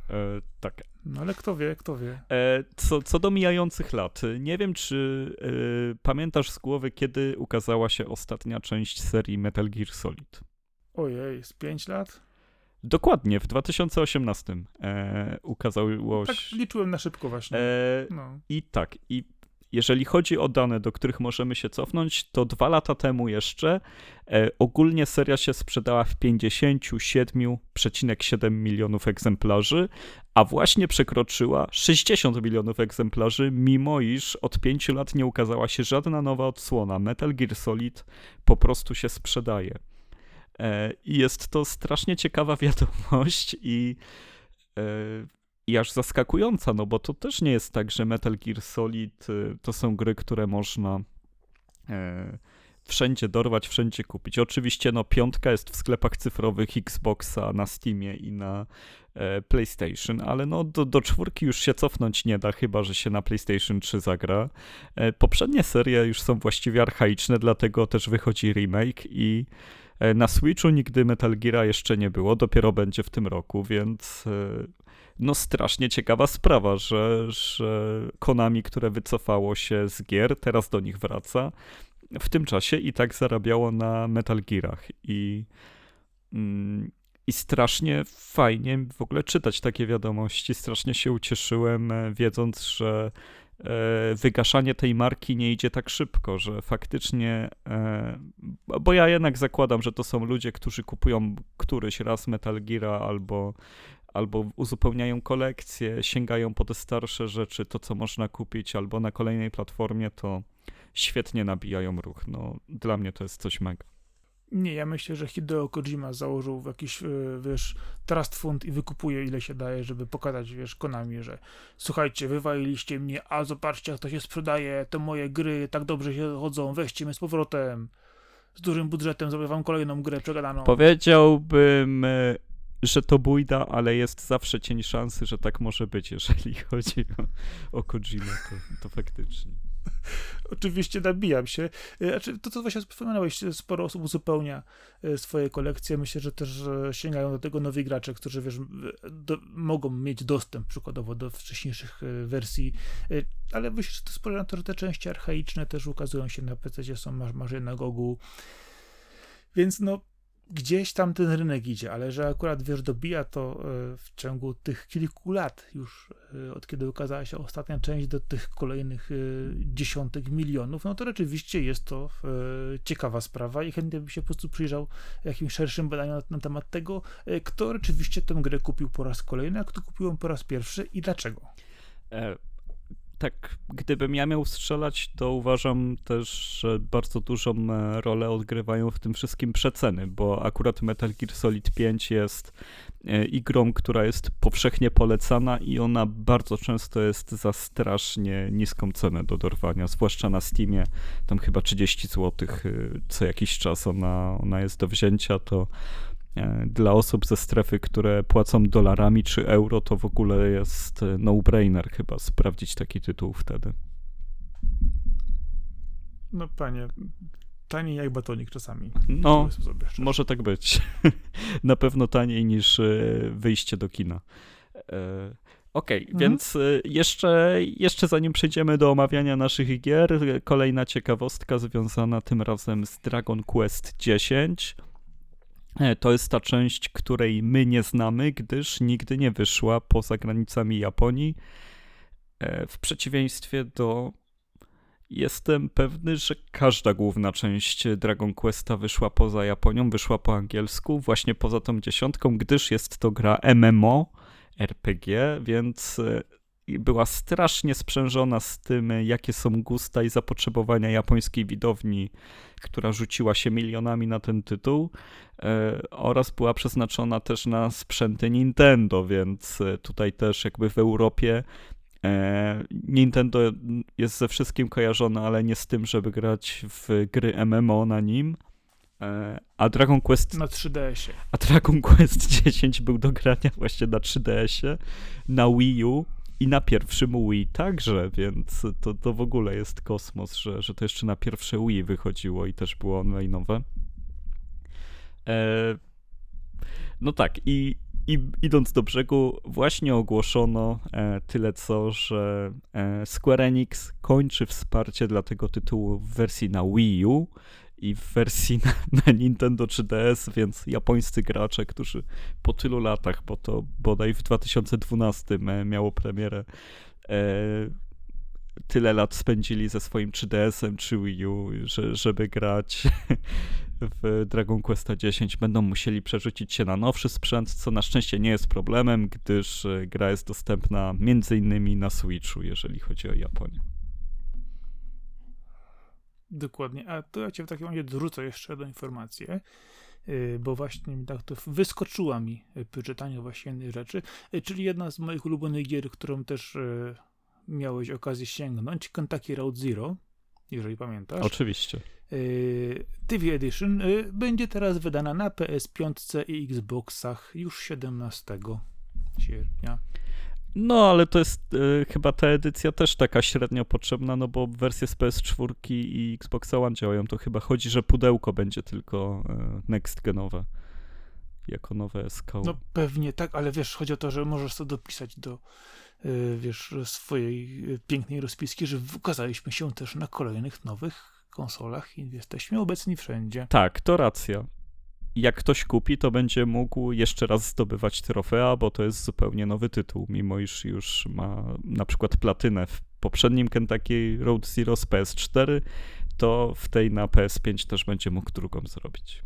E, tak. No ale kto wie, kto wie. E, co, co do mijających lat. Nie wiem, czy e, pamiętasz z głowy, kiedy ukazała się ostatnia część serii Metal Gear Solid. Ojej, z pięć lat? Dokładnie, w dwa tysiące osiemnastym e, ukazało się... Tak, liczyłem na szybko właśnie. E, no. I tak, i jeżeli chodzi o dane, do których możemy się cofnąć, to dwa lata temu jeszcze e, ogólnie seria się sprzedała w pięćdziesiąt siedem przecinek siedem milionów egzemplarzy, a właśnie przekroczyła sześćdziesiąt milionów egzemplarzy, mimo iż od pięciu lat nie ukazała się żadna nowa odsłona. Metal Gear Solid po prostu się sprzedaje. I jest to strasznie ciekawa wiadomość i, i aż zaskakująca, no bo to też nie jest tak, że Metal Gear Solid to są gry, które można wszędzie dorwać, wszędzie kupić. Oczywiście no piątka jest w sklepach cyfrowych Xboxa, na Steamie i na PlayStation, ale no do, do czwórki już się cofnąć nie da, chyba że się na PlayStation trzy zagra. Poprzednie serie już są właściwie archaiczne, dlatego też wychodzi remake i na Switchu nigdy Metal Gear'a jeszcze nie było, dopiero będzie w tym roku, więc no strasznie ciekawa sprawa, że, że Konami, które wycofało się z gier, teraz do nich wraca w tym czasie i tak zarabiało na Metal Gear'ach i, i strasznie fajnie w ogóle czytać takie wiadomości, strasznie się ucieszyłem, wiedząc, że wygaszanie tej marki nie idzie tak szybko, że faktycznie, bo ja jednak zakładam, że to są ludzie, którzy kupują któryś raz Metal Gear'a albo, albo uzupełniają kolekcję, sięgają po te starsze rzeczy, to co można kupić, albo na kolejnej platformie, to świetnie nabijają ruch. No, dla mnie to jest coś mega. Nie, ja myślę, że Hideo Kojima założył jakiś, wiesz, trust fund i wykupuje ile się daje, żeby pokazać, wiesz, Konami, że słuchajcie, wywaliliście mnie, a zobaczcie jak to się sprzedaje, te moje gry tak dobrze się chodzą, weźcie mnie z powrotem, z dużym budżetem zrobię wam kolejną grę przegadaną. Powiedziałbym, że to bójda, ale jest zawsze cień szansy, że tak może być, jeżeli chodzi o, o Kojimę, to, to faktycznie. Oczywiście nabijam się. To, co właśnie wspominałeś, sporo osób uzupełnia swoje kolekcje. Myślę, że też sięgają do tego nowi gracze, którzy wiesz, do, mogą mieć dostęp przykładowo do wcześniejszych wersji, ale myślę, że to sporo na to, że te części archaiczne też ukazują się na P C, są masz, masz je na gogu. Więc no, gdzieś tam ten rynek idzie, ale że akurat wiesz, dobija to w ciągu tych kilku lat już, od kiedy ukazała się ostatnia część do tych kolejnych dziesiątek milionów, no to rzeczywiście jest to ciekawa sprawa i chętnie bym się po prostu przyjrzał jakimś szerszym badaniom na, na temat tego, kto rzeczywiście tę grę kupił po raz kolejny, a kto kupił ją po raz pierwszy i dlaczego. E- Tak, gdybym ja miał strzelać, to uważam też, że bardzo dużą rolę odgrywają w tym wszystkim przeceny, bo akurat Metal Gear Solid pięć jest i grą, która jest powszechnie polecana i ona bardzo często jest za strasznie niską cenę do dorwania, zwłaszcza na Steamie, tam chyba trzydzieści złotych co jakiś czas ona, ona jest do wzięcia, to dla osób ze strefy, które płacą dolarami czy euro, to w ogóle jest no-brainer chyba sprawdzić taki tytuł wtedy. No panie, taniej jak batonik czasami. No, może tak być. Na pewno taniej niż wyjście do kina. Okej, okay, mhm. więc jeszcze, jeszcze zanim przejdziemy do omawiania naszych gier, kolejna ciekawostka związana tym razem z Dragon Quest dziesięć. To jest ta część, której my nie znamy, gdyż nigdy nie wyszła poza granicami Japonii. W przeciwieństwie do... Jestem pewny, że każda główna część Dragon Questa wyszła poza Japonią, wyszła po angielsku, właśnie poza tą dziesiątką, gdyż jest to gra M M O R P G, więc była strasznie sprzężona z tym, jakie są gusta i zapotrzebowania japońskiej widowni, która rzuciła się milionami na ten tytuł, yy, oraz była przeznaczona też na sprzęty Nintendo, więc tutaj też jakby w Europie yy, Nintendo jest ze wszystkim kojarzone, ale nie z tym, żeby grać w gry M M O na nim. A Dragon Quest na trzy D esie. A Dragon Quest dziesięć był do grania właśnie na trzy D esie, na Wii U i na pierwszym Wii także, więc to, to w ogóle jest kosmos, że, że to jeszcze na pierwsze Wii wychodziło i też było online'owe. E, no tak, i, i idąc do brzegu, właśnie ogłoszono e, tyle co, że e, Square Enix kończy wsparcie dla tego tytułu w wersji na Wii U i w wersji na, na Nintendo trzy D S, więc japońscy gracze, którzy po tylu latach, bo to bodaj w dwa tysiące dwunastym miało premierę, e, tyle lat spędzili ze swoim trzy D esem czy Wii U, że, żeby grać w Dragon Questa dziesięć, będą musieli przerzucić się na nowszy sprzęt, co na szczęście nie jest problemem, gdyż gra jest dostępna m.in. na Switchu, jeżeli chodzi o Japonię. Dokładnie, a to ja cię w takim razie dorzucę jeszcze jedną informację, bo właśnie tak to wyskoczyła mi przy czytaniu właśnie jednej rzeczy, czyli jedna z moich ulubionych gier, którą też miałeś okazję sięgnąć, Kentucky Route Zero, jeżeli pamiętasz. Oczywiście. T V Edition będzie teraz wydana na P S pięć i Xboxach już siedemnastego sierpnia. No, ale to jest y, chyba ta edycja też taka średnio potrzebna, no bo wersje z P S cztery i Xbox One działają, to chyba chodzi, że pudełko będzie tylko y, next genowe, jako nowe S K U. No pewnie tak, ale wiesz, chodzi o to, że możesz to dopisać do y, wiesz, swojej pięknej rozpiski, że ukazaliśmy się też na kolejnych nowych konsolach i jesteśmy obecni wszędzie. Tak, to racja. Jak ktoś kupi, to będzie mógł jeszcze raz zdobywać trofea, bo to jest zupełnie nowy tytuł, mimo iż już ma na przykład platynę w poprzednim Kentucky Road Zero z P S cztery, to w tej na P S pięć też będzie mógł drugą zrobić.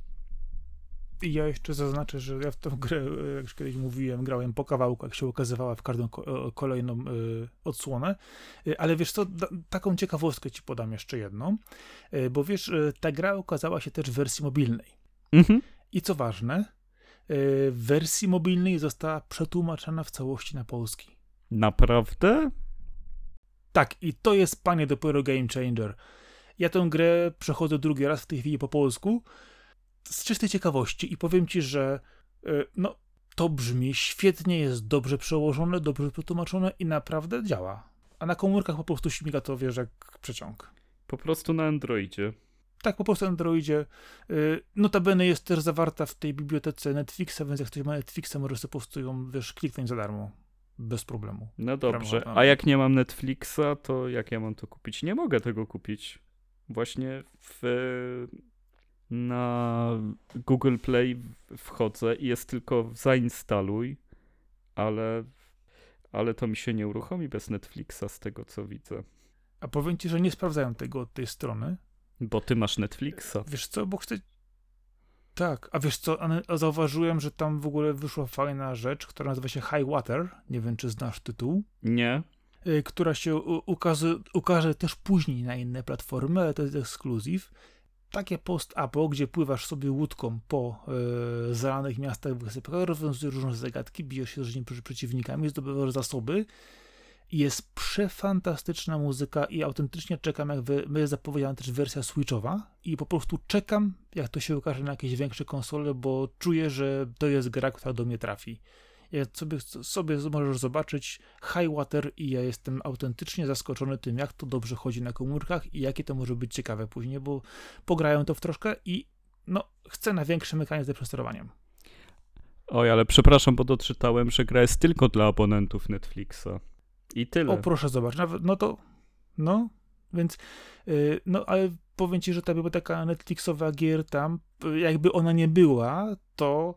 I ja jeszcze zaznaczę, że ja w tą grę, jak już kiedyś mówiłem, grałem po kawałkach, się okazywała w każdą kolejną odsłonę, ale wiesz co, taką ciekawostkę ci podam jeszcze jedną, bo wiesz, ta gra okazała się też w wersji mobilnej. Mhm. I co ważne, w wersji mobilnej została przetłumaczona w całości na polski. Naprawdę? Tak, i to jest, panie, dopiero game changer. Ja tę grę przechodzę drugi raz w tej chwili po polsku z czystej ciekawości i powiem ci, że no, to brzmi świetnie, jest dobrze przełożone, dobrze przetłumaczone i naprawdę działa. A na komórkach po prostu śmiga to, wiesz, jak przeciąg. Po prostu na Androidzie. Tak, po prostu na Androidzie. Notabene jest też zawarta w tej bibliotece Netflixa, więc jak ktoś ma Netflixa, może sobie po prostu ją, wiesz, kliknąć za darmo. Bez problemu. No dobrze, a jak nie mam Netflixa, to jak ja mam to kupić? Nie mogę tego kupić. Właśnie w, na Google Play wchodzę i jest tylko zainstaluj, ale, ale to mi się nie uruchomi bez Netflixa z tego, co widzę. A powiem ci, że nie sprawdzałem tego od tej strony. Bo ty masz Netflixa. Wiesz co, bo chcę... Tak, a wiesz co, a zauważyłem, że tam w ogóle wyszła fajna rzecz, która nazywa się High Water. Nie wiem, czy znasz tytuł. Nie. Która się ukaże, ukaże też później na inne platformy, ale to jest ekskluzyw. Takie post-apo, gdzie pływasz sobie łódką po yy, zalanych miastach, wysypkach, rozwiązujesz różne zagadki, bijesz się z różnymi przeciwnikami, zdobywasz zasoby. Jest przefantastyczna muzyka i autentycznie czekam, jak wy, zapowiedziana też wersja switchowa i po prostu czekam, jak to się ukaże na jakieś większe konsole, bo czuję, że to jest gra, która do mnie trafi. Ja sobie, sobie możesz zobaczyć High Water i ja jestem autentycznie zaskoczony tym, jak to dobrze chodzi na komórkach i jakie to może być ciekawe później, bo pograją to w troszkę i no, chcę na większym ekranie z przesterowaniem. Oj, ale przepraszam, bo doczytałem, że gra jest tylko dla abonentów Netflixa. I tyle. O, proszę zobaczyć, nawet, no to, no, więc, yy, no, ale powiem ci, że ta biblioteka Netflixowa gier tam, jakby ona nie była, to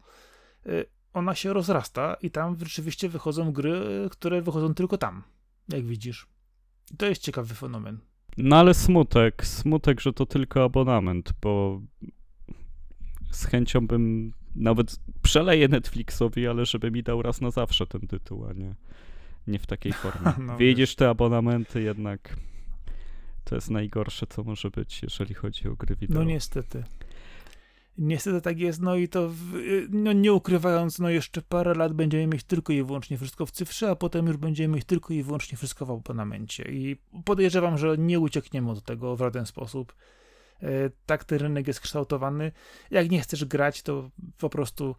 yy, ona się rozrasta i tam rzeczywiście wychodzą gry, które wychodzą tylko tam, jak widzisz. I to jest ciekawy fenomen. No, ale smutek, smutek, że to tylko abonament, bo z chęcią bym nawet przeleję Netflixowi, ale żeby mi dał raz na zawsze ten tytuł, a nie... nie w takiej formie. No Wiedziesz wiesz. Te abonamenty jednak, to jest najgorsze, co może być, jeżeli chodzi o gry wideo. No niestety. Niestety tak jest, no i to, w, no nie ukrywając, no jeszcze parę lat będziemy mieć tylko i wyłącznie wszystko w cyfrze, a potem już będziemy mieć tylko i wyłącznie wszystko w abonamencie. I podejrzewam, że nie uciekniemy od tego w żaden sposób. Tak ten rynek jest kształtowany. Jak nie chcesz grać, to po prostu,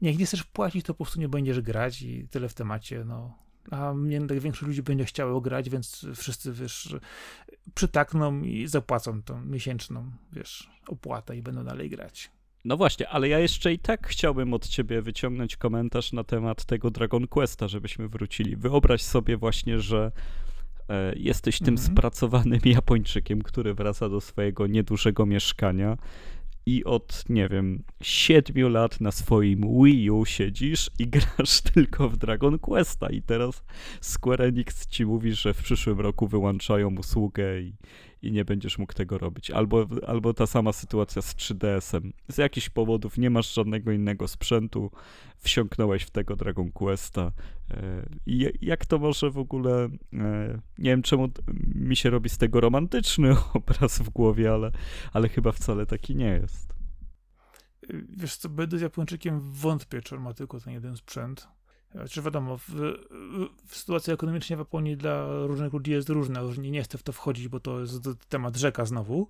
jak nie chcesz płacić, to po prostu nie będziesz grać i tyle w temacie, no. A mnie tak większość ludzi będzie chciało grać, więc wszyscy, wiesz, przytakną i zapłacą tą miesięczną, wiesz, opłatę i będą dalej grać. No właśnie, ale ja jeszcze i tak chciałbym od ciebie wyciągnąć komentarz na temat tego Dragon Questa, żebyśmy wrócili. Wyobraź sobie właśnie, że e, jesteś tym mhm. spracowanym Japończykiem, który wraca do swojego niedużego mieszkania i od, nie wiem, siedmiu lat na swoim Wii U siedzisz i grasz tylko w Dragon Questa i teraz Square Enix ci mówi, że w przyszłym roku wyłączają usługę i, i nie będziesz mógł tego robić. Albo, albo ta sama sytuacja z trzy D S-em. Z jakichś powodów nie masz żadnego innego sprzętu, wsiąknąłeś w tego Dragon Questa. I jak to może w ogóle, nie wiem czemu mi się robi z tego romantyczny obraz w głowie, ale, ale chyba wcale taki nie jest. Wiesz co, będąc Japończykiem wątpię, czy on ma tylko ten jeden sprzęt. Czy wiadomo, w, w sytuacja ekonomiczna w Japonii dla różnych ludzi jest różna, już nie, nie chcę w to wchodzić, bo to jest temat rzeka znowu.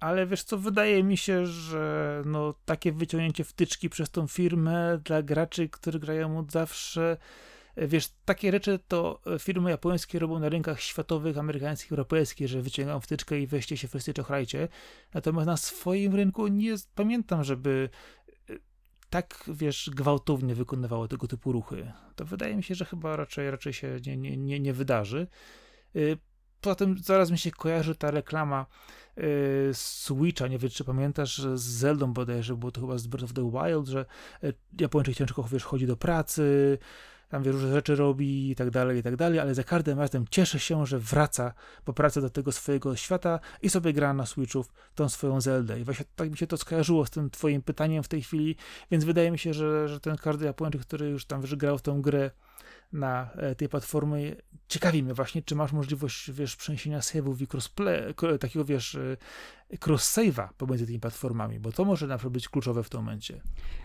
Ale wiesz co, wydaje mi się, że no, takie wyciągnięcie wtyczki przez tą firmę dla graczy, którzy grają od zawsze, wiesz, takie rzeczy to firmy japońskie robią na rynkach światowych, amerykańskich, europejskich, że wyciągają wtyczkę i weźcie się wszyscy czochrajcie. Natomiast na swoim rynku nie pamiętam, żeby tak, wiesz, gwałtownie wykonywało tego typu ruchy. To wydaje mi się, że chyba raczej, raczej się nie, nie, nie, nie wydarzy. Poza tym zaraz mi się kojarzy ta reklama yy, Switcha, nie wiem czy pamiętasz, z Zeldą bodajże, było to chyba z Breath of the Wild, że y, Japończyk ciężko, wiesz, chodzi do pracy, tam wie, różne rzeczy robi i tak dalej, i tak dalej, ale za każdym razem cieszy się, że wraca po pracy do tego swojego świata i sobie gra na Switchu tą swoją Zeldę. I właśnie tak mi się to skojarzyło z tym twoim pytaniem w tej chwili, więc wydaje mi się, że, że ten każdy Japończyk, który już tam grał w tą grę na tej platformy, ciekawi mnie właśnie, czy masz możliwość, wiesz, przeniesienia save'ów i crossplay, takiego, wiesz, cross-save'a pomiędzy tymi platformami, bo to może naprawdę być kluczowe w tym momencie.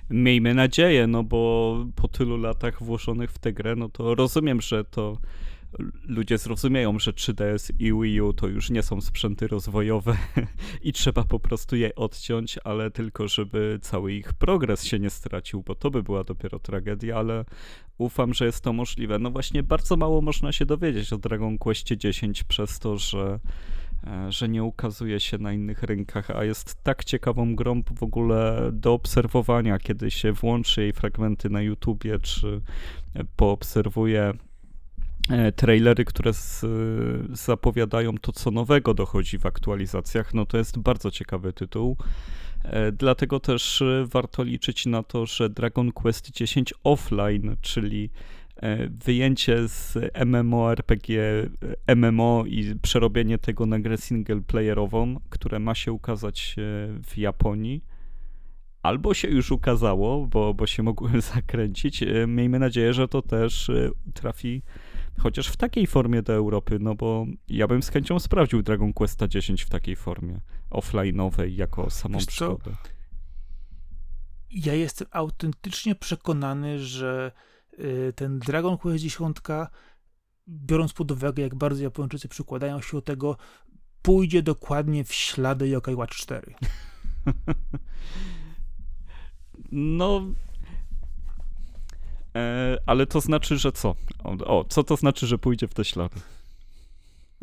Miejmy nadzieję, no bo po tylu latach włożonych w tę grę, no to rozumiem, że to ludzie zrozumieją, że trzy D S i Wii U to już nie są sprzęty rozwojowe i trzeba po prostu je odciąć, ale tylko żeby cały ich progres się nie stracił, bo to by była dopiero tragedia, ale ufam, że jest to możliwe. No właśnie bardzo mało można się dowiedzieć o Dragon Questie dziesięć przez to, że, że nie ukazuje się na innych rynkach, a jest tak ciekawą grą w ogóle do obserwowania, kiedy się włączy jej fragmenty na YouTubie, czy poobserwuje trailery, które z, zapowiadają to, co nowego dochodzi w aktualizacjach, no to jest bardzo ciekawy tytuł. Dlatego też warto liczyć na to, że Dragon Quest X Offline, czyli wyjęcie z MMORPG, M M O i przerobienie tego na grę singleplayerową, które ma się ukazać w Japonii, albo się już ukazało, bo, bo się mogłem zakręcić. Miejmy nadzieję, że to też trafi chociaż w takiej formie do Europy, no bo ja bym z chęcią sprawdził Dragon Questa X w takiej formie offline'owej jako samą Wiesz przygodę. Co? Ja jestem autentycznie przekonany, że ten Dragon Quest X, biorąc pod uwagę, jak bardzo Japończycy przykładają się do tego, pójdzie dokładnie w ślady Yokai Watch cztery. No... Ale to znaczy, że co? O, o, co to znaczy, że pójdzie w te ślady?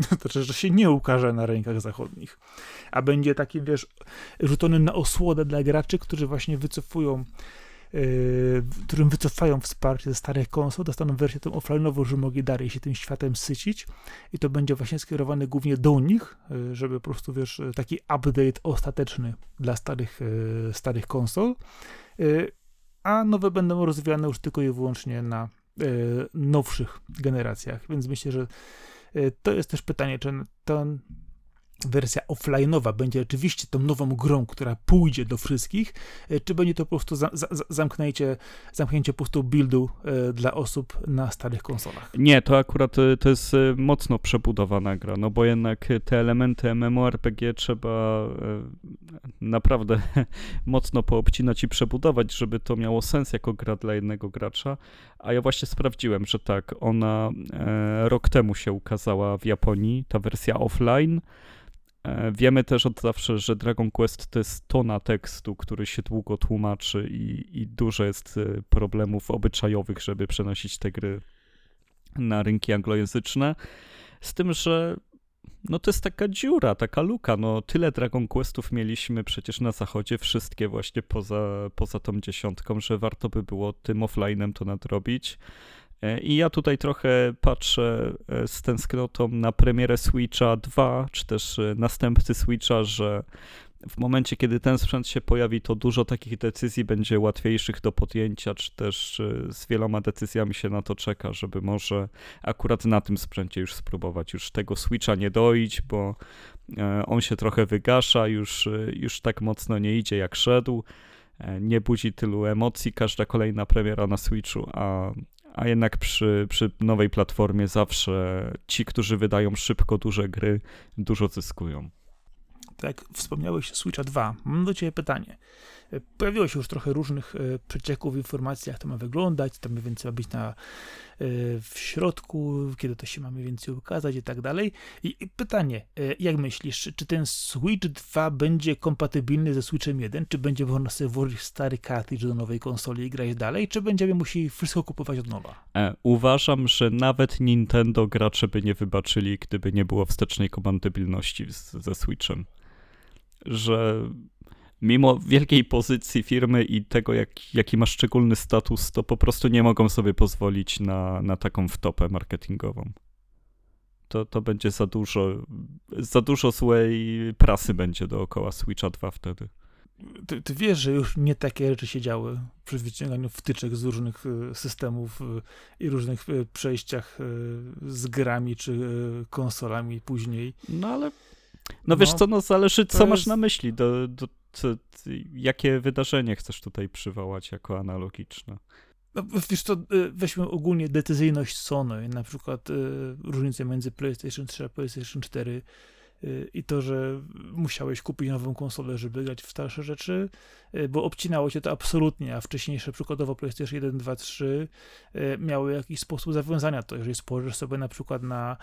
To znaczy, że się nie ukaże na rynkach zachodnich, a będzie takim, wiesz, rzutonym na osłodę dla graczy, którzy właśnie wycofują, yy, którym wycofają wsparcie ze starych konsol, dostaną wersję tą offline'ową, żeby mogli dalej się tym światem sycić i to będzie właśnie skierowane głównie do nich, yy, żeby po prostu, wiesz, taki update ostateczny dla starych, yy, starych konsol. Yy, a nowe będą rozwijane już tylko i wyłącznie na y, nowszych generacjach, więc myślę, że y, to jest też pytanie, czy ten wersja offline'owa będzie oczywiście tą nową grą, która pójdzie do wszystkich, czy będzie to po prostu za, za, zamknięcie, zamknięcie po prostu buildu y, dla osób na starych konsolach? Nie, to akurat y, to jest y, mocno przebudowana gra, no bo jednak y, te elementy MMORPG trzeba y, naprawdę mocno poobcinać i przebudować, żeby to miało sens jako gra dla jednego gracza, a ja właśnie sprawdziłem, że tak, ona y, rok temu się ukazała w Japonii, ta wersja offline. Wiemy też od zawsze, że Dragon Quest to jest tona tekstu, który się długo tłumaczy i, i dużo jest problemów obyczajowych, żeby przenosić te gry na rynki anglojęzyczne. Z tym, że no to jest taka dziura, taka luka. No tyle Dragon Questów mieliśmy przecież na zachodzie, wszystkie właśnie poza, poza tą dziesiątką, że warto by było tym offline'em to nadrobić. I ja tutaj trochę patrzę z tęsknotą na premierę Switcha dwa, czy też następcy Switcha, że w momencie, kiedy ten sprzęt się pojawi, to dużo takich decyzji będzie łatwiejszych do podjęcia, czy też z wieloma decyzjami się na to czeka, żeby może akurat na tym sprzęcie już spróbować, już tego Switcha nie doić, bo on się trochę wygasza, już, już tak mocno nie idzie jak szedł, nie budzi tylu emocji każda kolejna premiera na Switchu, a A jednak przy, przy nowej platformie zawsze ci, którzy wydają szybko duże gry, dużo zyskują. Tak, wspomniałeś Switcha dwa. Mam do ciebie pytanie. Pojawiło się już trochę różnych przecieków, informacji, jak to ma wyglądać, co to mniej więcej ma być na, w środku, kiedy to się ma mniej więcej ukazać i tak dalej. I, i pytanie, jak myślisz, czy ten Switch dwa będzie kompatybilny ze Switchem jeden, czy będzie można sobie włożyć stary kartridż do nowej konsoli i grać dalej, czy będziemy musieli wszystko kupować od nowa? E, uważam, że nawet Nintendo gracze by nie wybaczyli, gdyby nie było wstecznej kompatybilności z, ze Switchem. Że mimo wielkiej pozycji firmy i tego, jak, jaki ma szczególny status, to po prostu nie mogą sobie pozwolić na, na taką wtopę marketingową. To, to będzie za dużo, za dużo złej prasy będzie dookoła Switcha dwa wtedy. Ty, ty wiesz, że już nie takie rzeczy się działy przy wyciąganiu wtyczek z różnych systemów i różnych przejściach z grami czy konsolami później. No ale... No wiesz no, co, no zależy co jest... masz na myśli, do, do, do, jakie wydarzenie chcesz tutaj przywołać jako analogiczne. No wiesz co, weźmy ogólnie decyzyjność Sony, na przykład y, różnicę między PlayStation trzy a PlayStation cztery y, i to, że musiałeś kupić nową konsolę, żeby grać w starsze rzeczy, y, bo obcinało cię to absolutnie, a wcześniejsze przykładowo PlayStation jeden, dwa, trzy y, miały jakiś sposób zawiązania to, jeżeli spojrzysz sobie na przykład na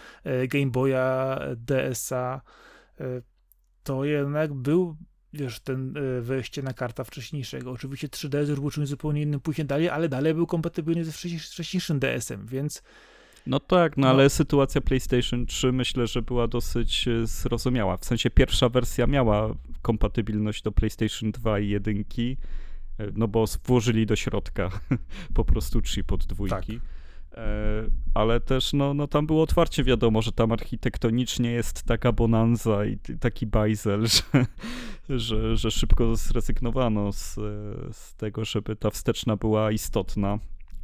y, Game Boya, D S a, to jednak był, wiesz, ten wejście na karta wcześniejszego. Oczywiście trzy D S już był czymś zupełnie innym później dalej, ale dalej był kompatybilny ze wcześniejszym D S em, więc... No tak, no, no ale sytuacja PlayStation trzy myślę, że była dosyć zrozumiała. W sensie pierwsza wersja miała kompatybilność do PlayStation dwa i jeden, no bo włożyli do środka po prostu chip od dwójki. Tak. Ale też no, no tam było otwarcie wiadomo, że tam architektonicznie jest taka bonanza i taki bajzel, że, że, że szybko zrezygnowano z, z tego, żeby ta wsteczna była istotna.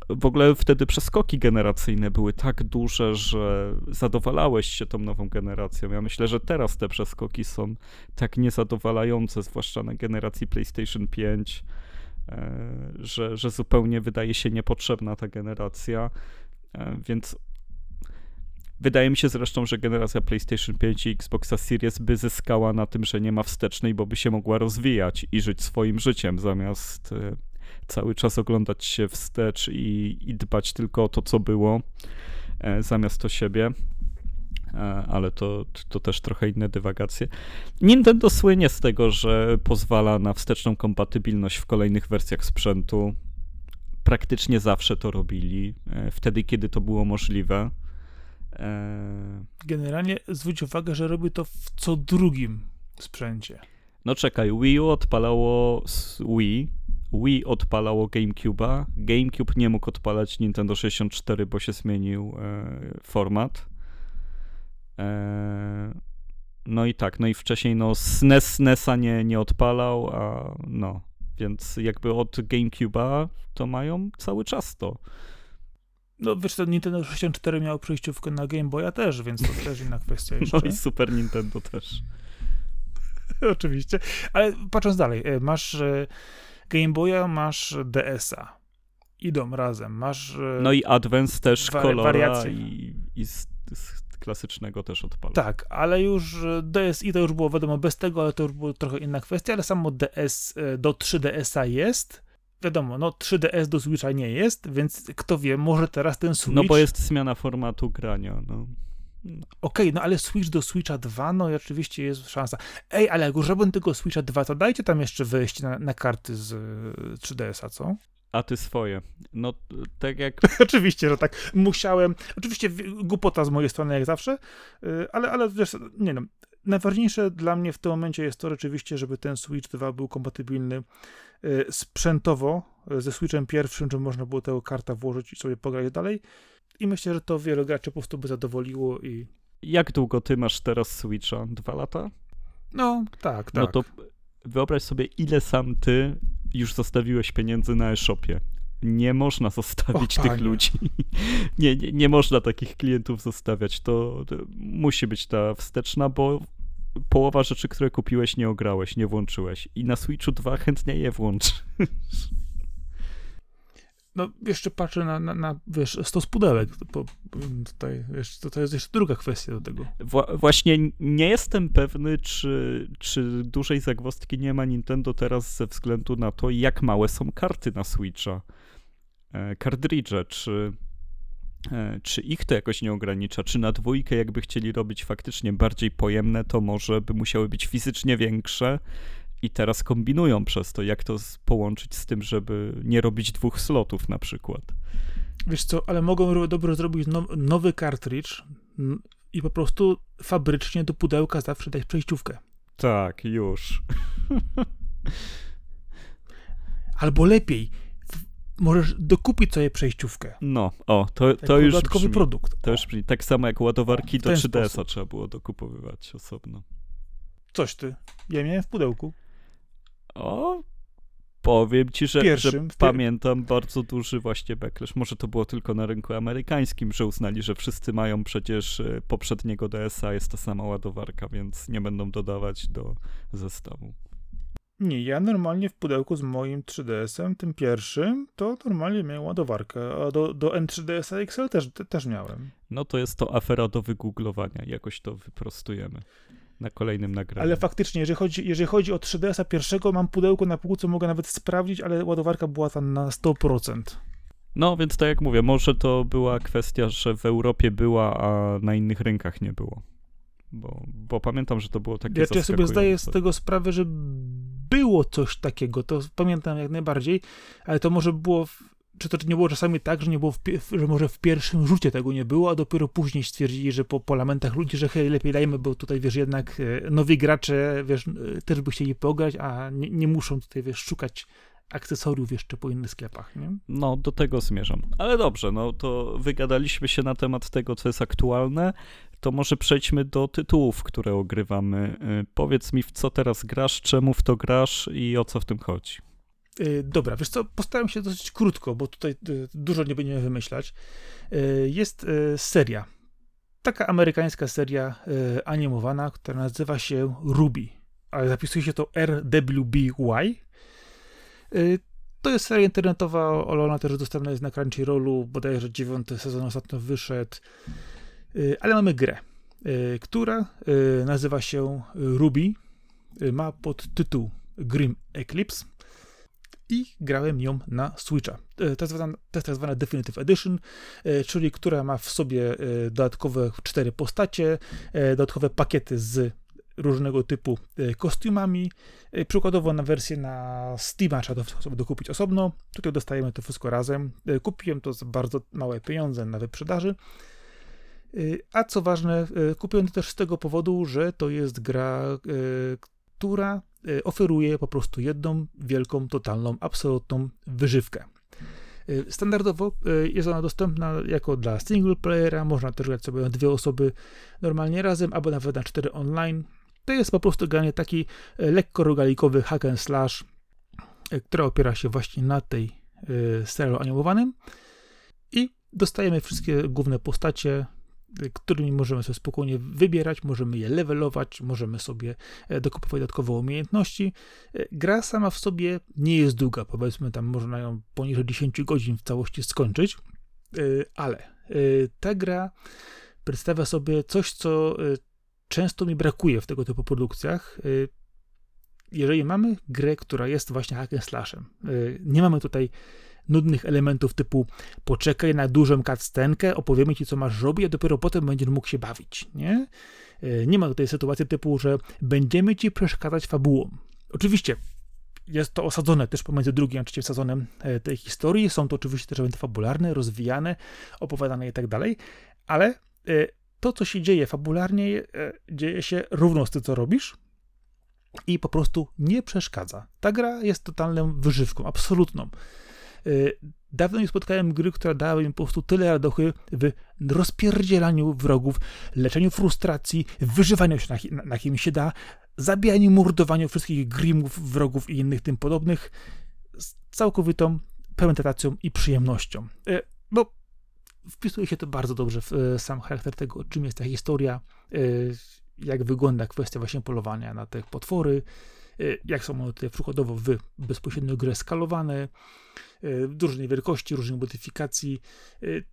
W ogóle wtedy przeskoki generacyjne były tak duże, że zadowalałeś się tą nową generacją. Ja myślę, że teraz te przeskoki są tak niezadowalające, zwłaszcza na generacji PlayStation pięć, że, że zupełnie wydaje się niepotrzebna ta generacja, więc wydaje mi się zresztą, że generacja PlayStation pięć i Xboxa Series by zyskała na tym, że nie ma wstecznej, bo by się mogła rozwijać i żyć swoim życiem, zamiast cały czas oglądać się wstecz i, i dbać tylko o to, co było, zamiast o siebie. Ale to, to też trochę inne dywagacje. Nintendo słynie z tego, że pozwala na wsteczną kompatybilność w kolejnych wersjach sprzętu. Praktycznie zawsze to robili, wtedy kiedy to było możliwe. Generalnie zwróć uwagę, że robi to w co drugim sprzęcie. No czekaj, Wii U odpalało Wii, Wii odpalało GameCube'a, GameCube nie mógł odpalać Nintendo sześćdziesiąt cztery, bo się zmienił e, format. No i tak, no i wcześniej no S N E S, S N E S a nie, nie odpalał, a no, więc jakby od GameCube'a to mają cały czas to. No wiesz, ten Nintendo sześćdziesiąt cztery miał przejściówkę na Game Boya też, więc to też inna kwestia jeszcze. No i Super Nintendo też. Oczywiście. Ale patrząc dalej, masz Game Boya, masz D S a. Idą razem. Masz... No i Advance też wa- kolora i, i z, z klasycznego też odpala. Tak, ale już D S i to już było wiadomo bez tego, ale to już była trochę inna kwestia, ale samo D S do trzy D S a jest. Wiadomo, no trzy D S do Switcha nie jest, więc kto wie, może teraz ten Switch... No bo jest zmiana formatu grania, no. Okej, okay, no ale Switch do Switcha dwa, no i oczywiście jest szansa. Ej, ale jak już robię tego Switcha dwa, to dajcie tam jeszcze wejście na, na karty z trzy D S a, co? A ty swoje. No, tak jak... Oczywiście, że tak. Musiałem... Oczywiście głupota z mojej strony, jak zawsze, ale, ale wiesz, nie wiem. No. Najważniejsze dla mnie w tym momencie jest to rzeczywiście, żeby ten Switch dwa był kompatybilny sprzętowo ze Switchem pierwszym, żeby można było tę kartę włożyć i sobie pograć dalej. I myślę, że to wielu graczy po prostu by zadowoliło i... Jak długo ty masz teraz Switcha? Dwa lata? No, tak, tak. No to wyobraź sobie, ile sam ty już zostawiłeś pieniędzy na e-shopie. Nie można zostawić o, tych ludzi. nie, nie, nie można takich klientów zostawiać. To, to musi być ta wsteczna, bo połowa rzeczy, które kupiłeś, nie ograłeś, nie włączyłeś. I na Switchu dwa chętnie je włączysz. No, jeszcze patrzę na, na, na wiesz, stos pudełek. To, tutaj, wiesz, to, to jest jeszcze druga kwestia do tego. Wła- właśnie nie jestem pewny, czy, czy dużej zagwozdki nie ma Nintendo teraz ze względu na to, jak małe są karty na Switcha. Kartridże, czy, czy ich to jakoś nie ogranicza, czy na dwójkę jakby chcieli robić faktycznie bardziej pojemne, to może by musiały być fizycznie większe i teraz kombinują przez to, jak to połączyć z tym, żeby nie robić dwóch slotów na przykład. Wiesz co, ale mogą dobrze zrobić nowy kartridż i po prostu fabrycznie do pudełka zawsze dać przejściówkę. Tak, już. Albo lepiej, możesz dokupić sobie przejściówkę. No, o, to, to już dodatkowy brzmi, produkt. To już brzmi. Tak samo jak ładowarki do trzy D S a trzeba było dokupowywać osobno. Coś ty. Ja miałem w pudełku. O, powiem ci, że, Pierwszym, że pier... pamiętam bardzo duży właśnie backlash. Może to było tylko na rynku amerykańskim, że uznali, że wszyscy mają przecież poprzedniego D S a, jest ta sama ładowarka, więc nie będą dodawać do zestawu. Nie, ja normalnie w pudełku z moim trzy D S em, tym pierwszym, to normalnie miałem ładowarkę, a do, do N trzy D S a X L też, też miałem. No to jest to afera do wygooglowania, jakoś to wyprostujemy na kolejnym nagraniu. Ale faktycznie, jeżeli chodzi, jeżeli chodzi o trzy D S a pierwszego, mam pudełko na półce, mogę nawet sprawdzić, ale ładowarka była tam na sto procent. No, więc tak jak mówię, może to była kwestia, że w Europie była, a na innych rynkach nie było. Bo, bo pamiętam, że to było takie zaskakujące. Ja sobie zdaję z tego sprawę, że było coś takiego, to pamiętam jak najbardziej, ale to może było, w, czy to nie było czasami tak, że, nie było w, że może w pierwszym rzucie tego nie było, a dopiero później stwierdzili, że po, po lamentach ludzi, że hej, lepiej dajmy, bo tutaj, wiesz, jednak nowi gracze, wiesz, też by chcieli pograć, a nie, nie muszą tutaj, wiesz, szukać akcesoriów jeszcze po innych sklepach, nie? No, do tego zmierzam. Ale dobrze, no to wygadaliśmy się na temat tego, co jest aktualne, to może przejdźmy do tytułów, które ogrywamy. Powiedz mi, w co teraz grasz, czemu w to grasz i o co w tym chodzi. Dobra, wiesz co, postaram się dosyć krótko, bo tutaj dużo nie będziemy wymyślać. Jest seria, taka amerykańska seria animowana, która nazywa się R W B Y, ale zapisuje się to R W B Y. To jest seria internetowa, ona też dostępna jest na Crunchyrollu, bodajże dziewiąty sezon ostatnio wyszedł, ale mamy grę, która nazywa się R W B Y, ma podtytuł Grimm Eclipse i grałem ją na Switcha. To jest tak zwana, tak zwana Definitive Edition, czyli która ma w sobie dodatkowe cztery postacie, dodatkowe pakiety z różnego typu kostiumami. Przykładowo na wersję na Steama trzeba to sobie dokupić osobno. Tutaj dostajemy to wszystko razem. Kupiłem to za bardzo małe pieniądze na wyprzedaży. A co ważne, kupiłem to też z tego powodu, że to jest gra, która oferuje po prostu jedną wielką, totalną, absolutną wyżywkę. Standardowo jest ona dostępna jako dla single playera, można też grać sobie na dwie osoby normalnie razem, albo nawet na cztery online. To jest po prostu granie taki lekko rogalikowy hack and slash, który opiera się właśnie na tej serialu animowanym i dostajemy wszystkie główne postacie, którymi możemy sobie spokojnie wybierać, możemy je levelować, możemy sobie dokupować dodatkowe umiejętności. Gra sama w sobie nie jest długa, powiedzmy tam można ją poniżej dziesięć godzin w całości skończyć, ale ta gra przedstawia sobie coś, co często mi brakuje w tego typu produkcjach. Jeżeli mamy grę, która jest właśnie hack and slashem, nie mamy tutaj nudnych elementów typu poczekaj na dużą cutscenkę, opowiemy ci co masz robić, a dopiero potem będziesz mógł się bawić, nie? Nie ma tutaj sytuacji typu, że będziemy ci przeszkadzać fabułą. Oczywiście jest to osadzone też pomiędzy drugim a trzecim sezonem tej historii, są to oczywiście też elementy fabularne, rozwijane, opowiadane i tak dalej, ale to, co się dzieje fabularnie, dzieje się równo z tym, co robisz, i po prostu nie przeszkadza. Ta gra jest totalną wyżywką, absolutną. Dawno nie spotkałem gry, która dała mi po prostu tyle radochy w rozpierdzielaniu wrogów, leczeniu frustracji, wyżywaniu się na, na kim się da, zabijaniu, mordowaniu wszystkich grimów, wrogów i innych tym podobnych z całkowitą penetracją i przyjemnością. No, wpisuje się to bardzo dobrze w sam charakter tego, czym jest ta historia, jak wygląda kwestia właśnie polowania na te potwory, jak są one tutaj przykładowo w bezpośrednio grę skalowane, w różnej wielkości, różnej modyfikacji.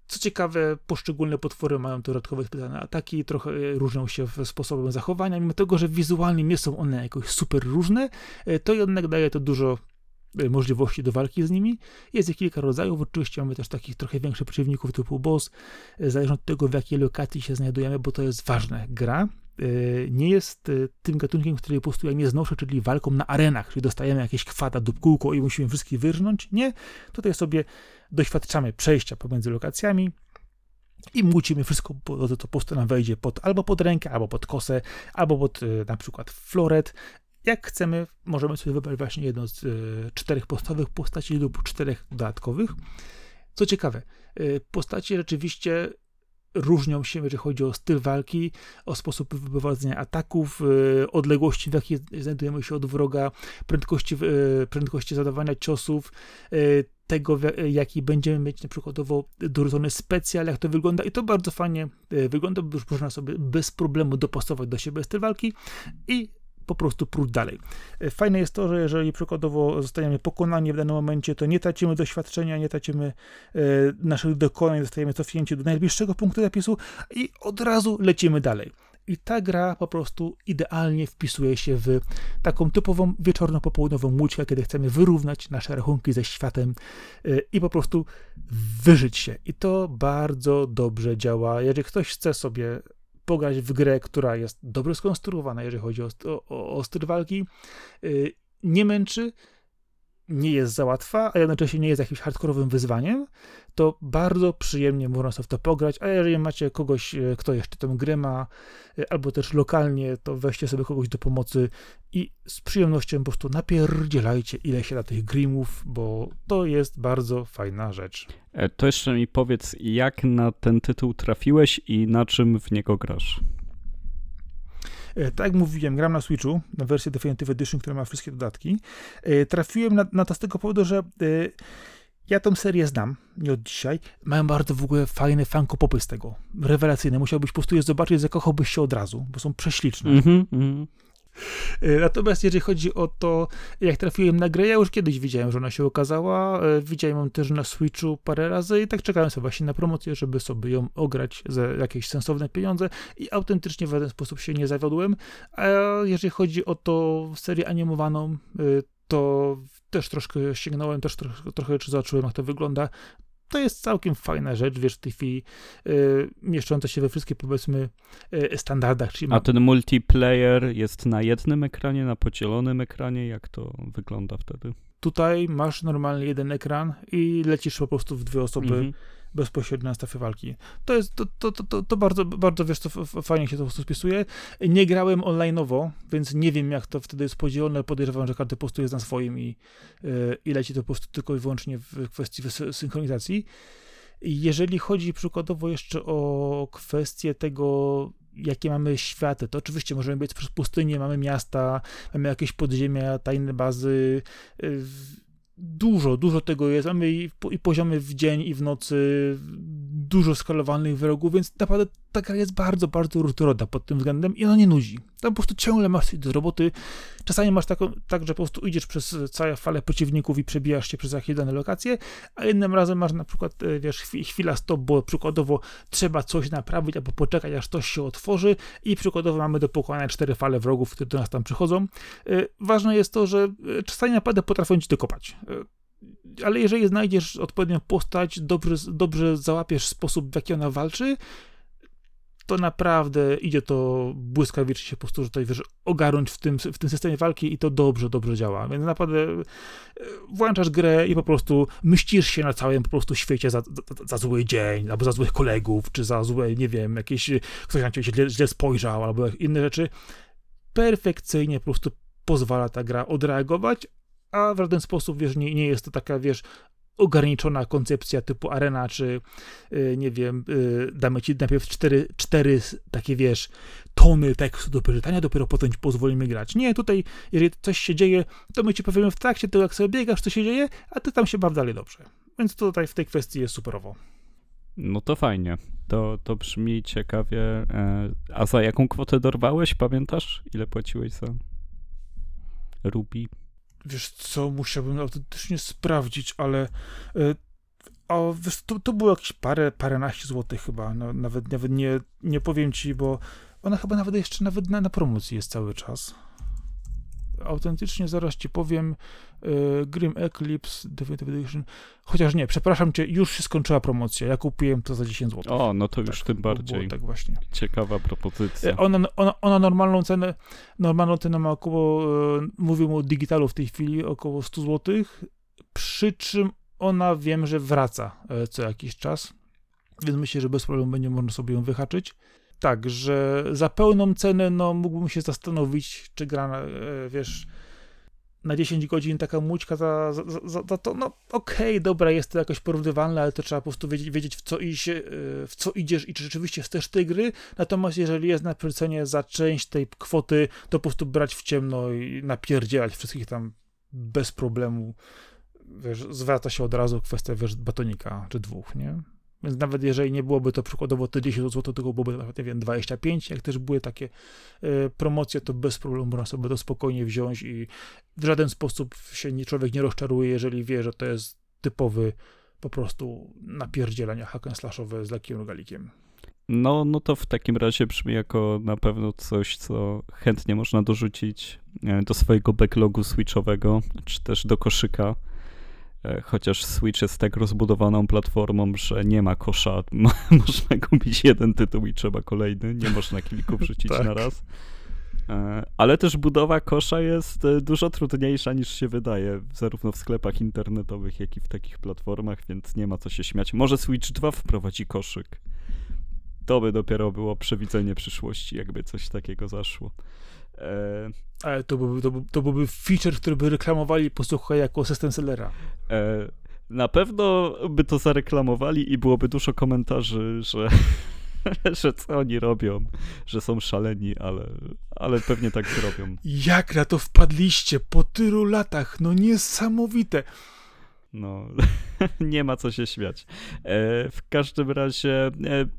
Co ciekawe, poszczególne potwory mają dodatkowe specjalne ataki, trochę różnią się sposobem zachowania, mimo tego, że wizualnie nie są one jakoś super różne, to jednak daje to dużo możliwości do walki z nimi. Jest ich kilka rodzajów, oczywiście mamy też takich trochę większych przeciwników typu boss, zależy od tego, w jakiej lokacji się znajdujemy, bo to jest ważne. Gra nie jest tym gatunkiem, który po prostu ja nie znoszę, czyli walką na arenach, czyli dostajemy jakieś kwata, dupkółko i musimy wszystkich wyrżnąć. Nie, tutaj sobie doświadczamy przejścia pomiędzy lokacjami i mucimy wszystko, to po prostu nam wejdzie pod, albo pod rękę, albo pod kosę, albo pod na przykład floret. Jak chcemy, możemy sobie wybrać właśnie jedną z y, czterech podstawowych postaci lub czterech dodatkowych. Co ciekawe, y, postacie rzeczywiście różnią się, jeżeli chodzi o styl walki, o sposób wyprowadzenia ataków, y, odległości, w jakiej znajdujemy się od wroga, prędkości, y, prędkości zadawania ciosów, y, tego, jaki będziemy mieć na przykładowo dorzucony specjal, jak to wygląda i to bardzo fajnie y, wygląda, bo już można sobie bez problemu dopasować do siebie styl walki i po prostu prócz dalej. Fajne jest to, że jeżeli przykładowo zostajemy pokonani w danym momencie, to nie tracimy doświadczenia, nie tracimy e, naszych dokonań, zostajemy cofnięci do najbliższego punktu zapisu i od razu lecimy dalej. I ta gra po prostu idealnie wpisuje się w taką typową wieczorno-popołudniową łuczkę, kiedy chcemy wyrównać nasze rachunki ze światem i po prostu wyżyć się. I to bardzo dobrze działa. Jeżeli ktoś chce sobie pograć w grę, która jest dobrze skonstruowana, jeżeli chodzi o, o, o styl walki, yy, nie męczy, nie jest za łatwa, a jednocześnie nie jest jakimś hardkorowym wyzwaniem, to bardzo przyjemnie można sobie w to pograć, a jeżeli macie kogoś, kto jeszcze tę grę ma, albo też lokalnie, to weźcie sobie kogoś do pomocy i z przyjemnością po prostu napierdzielajcie ile się da tych grimów, bo to jest bardzo fajna rzecz. To jeszcze mi powiedz, jak na ten tytuł trafiłeś i na czym w niego grasz? Tak jak mówiłem, gram na Switchu, na wersję Definitive Edition, która ma wszystkie dodatki. Trafiłem na, na to z tego powodu, że y, ja tą serię znam, nie od dzisiaj. Mają bardzo w ogóle fajne fankopopy z tego, rewelacyjne. Musiałbyś po prostu je zobaczyć, zakochałbyś się od razu, bo są prześliczne. Mm-hmm, mm-hmm. Natomiast jeżeli chodzi o to, jak trafiłem na grę, ja już kiedyś widziałem, że ona się okazała, widziałem ją też na Switchu parę razy i tak czekałem sobie właśnie na promocję, żeby sobie ją ograć za jakieś sensowne pieniądze i autentycznie w żaden sposób się nie zawiodłem, a jeżeli chodzi o tą serię animowaną, to też troszkę sięgnąłem, też trochę, trochę zobaczyłem, jak to wygląda. To jest całkiem fajna rzecz, wiesz, w tej chwili y, mieszcząca się we wszystkich, powiedzmy, y, standardach. Czyli ma... A ten multiplayer jest na jednym ekranie, na podzielonym ekranie? Jak to wygląda wtedy? Tutaj masz normalnie jeden ekran i lecisz po prostu w dwie osoby mm-hmm. bezpośrednio na strefie walki. To jest, to, to, to, to, to bardzo, bardzo, wiesz, to fajnie się to po prostu spisuje. Nie grałem online'owo, więc nie wiem, jak to wtedy jest podzielone. Podejrzewam, że każdy po prostu jest na swoim i, yy, i leci to po prostu tylko i wyłącznie w kwestii synchronizacji. Jeżeli chodzi przykładowo jeszcze o kwestię tego, jakie mamy światy, to oczywiście możemy być przez pustynię, mamy miasta, mamy jakieś podziemia, tajne bazy, yy, Dużo, dużo tego jest. Mamy i, po, i poziomy w dzień, i w nocy, dużo skalowalnych wrogów, więc naprawdę ta gra jest bardzo, bardzo różnorodna pod tym względem i ona nie nudzi. Tam po prostu ciągle masz coś do roboty. Czasami masz tak, tak, że po prostu idziesz przez całą falę przeciwników i przebijasz się przez jakieś dane lokacje, a innym razem masz na przykład, wiesz, chwila stop, bo przykładowo trzeba coś naprawić albo poczekać, aż coś się otworzy i przykładowo mamy do pokonania cztery fale wrogów, które do nas tam przychodzą. Ważne jest to, że czasami naprawdę potrafią ci dokopać. Ale jeżeli znajdziesz odpowiednią postać, dobrze, dobrze załapiesz sposób, w jaki ona walczy, to naprawdę idzie to błyskawicznie się po prostu, że tutaj, wiesz, ogarnąć w tym, w tym systemie walki i to dobrze, dobrze działa. Więc naprawdę włączasz grę i po prostu mścisz się na całym po prostu świecie za, za, za zły dzień, albo za złych kolegów, czy za złe, nie wiem, jakieś, ktoś na ciebie źle, źle spojrzał, albo inne rzeczy. Perfekcyjnie po prostu pozwala ta gra odreagować, a w żaden sposób, wiesz, nie, nie jest to taka, wiesz, ograniczona koncepcja typu arena, czy yy, nie wiem, yy, damy ci najpierw cztery, cztery takie, wiesz, tony tekstu do przeczytania, dopiero potem ci pozwolimy grać. Nie, tutaj, jeżeli coś się dzieje, to my ci powiemy w trakcie tego, jak sobie biegasz, co się dzieje, a ty tam się baw dalej dobrze. Więc to tutaj w tej kwestii jest superowo. No to fajnie. To, to brzmi ciekawie. A za jaką kwotę dorwałeś, pamiętasz? Ile płaciłeś za R W B Y? Wiesz co, musiałbym autentycznie sprawdzić, ale a wiesz, to, to było jakieś parę, paręnaście złotych chyba, no, nawet, nawet nie, nie powiem ci, bo ona chyba nawet jeszcze nawet na, na promocji jest cały czas. Autentycznie zaraz ci powiem, e, Grimm Eclipse, Definitive Edition, chociaż nie, przepraszam cię, już się skończyła promocja, ja kupiłem to za dziesięć złotych. O, no to już tak, tym bardziej tak właśnie. Ciekawa propozycja. E, ona, ona, ona normalną cenę, normalną cenę ma około, e, mówimy o digitalu w tej chwili, około sto złotych, przy czym ona wiem, że wraca e, co jakiś czas, więc myślę, że bez problemu będzie można sobie ją wyhaczyć. Tak, że za pełną cenę, no, mógłbym się zastanowić, czy gra, na, wiesz, na dziesięć godzin taka mućka za, za, za, za to, no, okej, okay, dobra, jest to jakoś porównywalne, ale to trzeba po prostu wiedzieć, wiedzieć w, co iść, w co idziesz i czy rzeczywiście chcesz tej gry, natomiast jeżeli jest na przecenie za część tej kwoty, to po prostu brać w ciemno i napierdzielać wszystkich tam bez problemu, wiesz, zwraca się od razu kwestia, wiesz, batonika czy dwóch, nie? Więc nawet jeżeli nie byłoby to przykładowo te dziesięć złotych, tylko byłoby na przykład, nie wiem, dwadzieścia pięć, jak też były takie y, promocje, to bez problemu można sobie to spokojnie wziąć i w żaden sposób się nie, człowiek nie rozczaruje, jeżeli wie, że to jest typowy po prostu napierdzielanie hack and slashowe z lekkim rogalikiem. No, no to w takim razie brzmi jako na pewno coś, co chętnie można dorzucić do swojego backlogu switchowego, czy też do koszyka. Chociaż Switch jest tak rozbudowaną platformą, że nie ma kosza. Można kupić jeden tytuł i trzeba kolejny. Nie można kilku wrzucić tak na raz. Ale też budowa kosza jest dużo trudniejsza niż się wydaje, zarówno w sklepach internetowych, jak i w takich platformach, więc nie ma co się śmiać. Może Switch dwa wprowadzi koszyk. To by dopiero było przewidzenie przyszłości, jakby coś takiego zaszło. E... Ale to byłby, to, by, to byłby feature, który by reklamowali, posłuchaj, jako system sellera. E... Na pewno by to zareklamowali i byłoby dużo komentarzy, że, że co oni robią, że są szaleni, ale, ale pewnie tak zrobią. Jak na to wpadliście po tylu latach, no niesamowite. No, nie ma co się śmiać. W każdym razie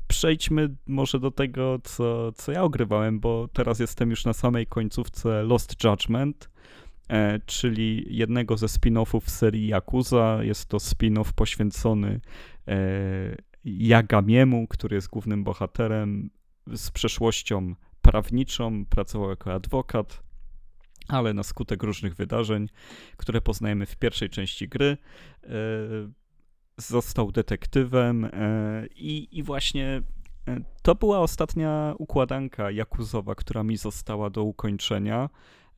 przejdźmy może do tego, co, co ja ogrywałem, bo teraz jestem już na samej końcówce Lost Judgment, czyli jednego ze spin-offów serii Yakuza. Jest to spin-off poświęcony Yagamiemu, który jest głównym bohaterem z przeszłością prawniczą, pracował jako adwokat, ale na skutek różnych wydarzeń, które poznajemy w pierwszej części gry, e, został detektywem e, i, i właśnie e, to była ostatnia układanka jakuzowa, która mi została do ukończenia,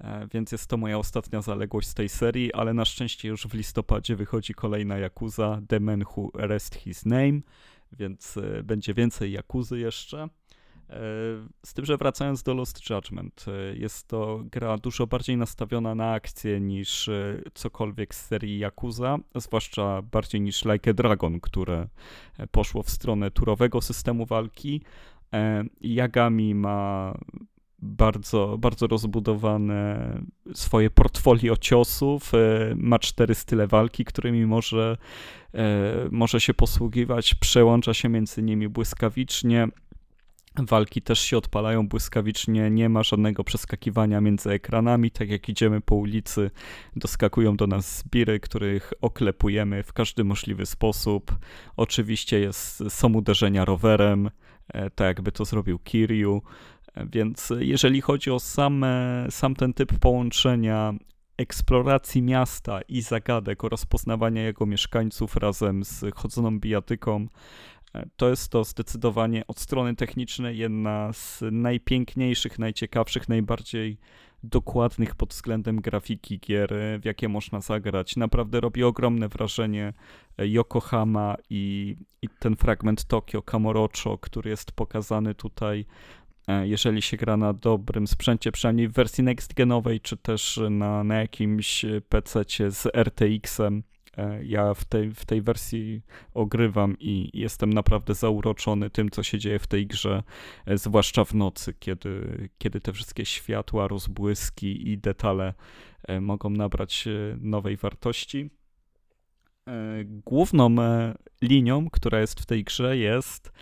e, więc jest to moja ostatnia zaległość z tej serii, ale na szczęście już w listopadzie wychodzi kolejna Yakuza, The Man Who Erased His Name, więc e, będzie więcej Yakuzy jeszcze. Z tym, że wracając do Lost Judgment, jest to gra dużo bardziej nastawiona na akcję niż cokolwiek z serii Yakuza, zwłaszcza bardziej niż Like a Dragon, które poszło w stronę turowego systemu walki. Yagami ma bardzo, bardzo rozbudowane swoje portfolio ciosów, ma cztery style walki, którymi może, może się posługiwać, przełącza się między nimi błyskawicznie. Walki też się odpalają błyskawicznie, nie ma żadnego przeskakiwania między ekranami, tak jak idziemy po ulicy, doskakują do nas zbiry, których oklepujemy w każdy możliwy sposób. Oczywiście jest, są uderzenia rowerem, tak jakby to zrobił Kiryu, więc jeżeli chodzi o same, sam ten typ połączenia eksploracji miasta i zagadek oraz poznawania jego mieszkańców razem z chodzoną bijatyką, to jest to zdecydowanie od strony technicznej jedna z najpiękniejszych, najciekawszych, najbardziej dokładnych pod względem grafiki gier, w jakie można zagrać. Naprawdę robi ogromne wrażenie Yokohama i, i ten fragment Tokio, Kamurocho, który jest pokazany tutaj, jeżeli się gra na dobrym sprzęcie, przynajmniej w wersji next-genowej, czy też na, na jakimś pececie z R T X-em. Ja w tej, w tej wersji ogrywam i jestem naprawdę zauroczony tym, co się dzieje w tej grze, zwłaszcza w nocy, kiedy, kiedy te wszystkie światła, rozbłyski i detale mogą nabrać nowej wartości. Główną linią, która jest w tej grze, jest...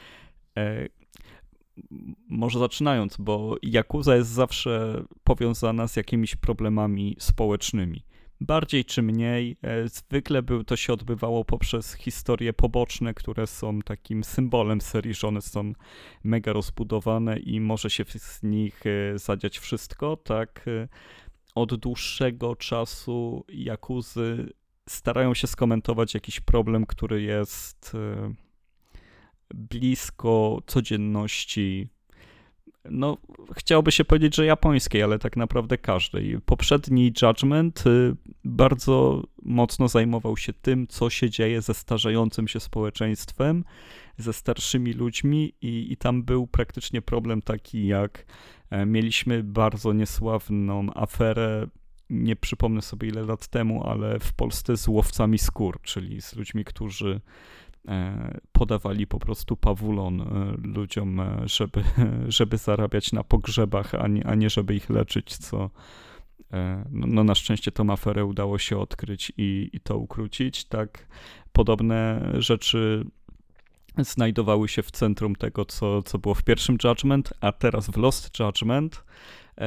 Może zaczynając, bo Yakuza jest zawsze powiązana z jakimiś problemami społecznymi. Bardziej czy mniej, zwykle był, to się odbywało poprzez historie poboczne, które są takim symbolem serii, że one są mega rozbudowane i może się z nich zadziać wszystko. Tak, od dłuższego czasu Yakuzy starają się skomentować jakiś problem, który jest blisko codzienności. No, chciałoby się powiedzieć, że japońskiej, ale tak naprawdę każdej. Poprzedni Judgment bardzo mocno zajmował się tym, co się dzieje ze starzejącym się społeczeństwem, ze starszymi ludźmi i, i tam był praktycznie problem taki, jak mieliśmy bardzo niesławną aferę, nie przypomnę sobie ile lat temu, ale w Polsce z łowcami skór, czyli z ludźmi, którzy podawali po prostu pawulon ludziom, żeby, żeby zarabiać na pogrzebach, a nie, a nie żeby ich leczyć, co no, no na szczęście tą aferę udało się odkryć i, i to ukrócić. Tak, podobne rzeczy znajdowały się w centrum tego, co, co było w pierwszym Judgment, a teraz w Lost Judgment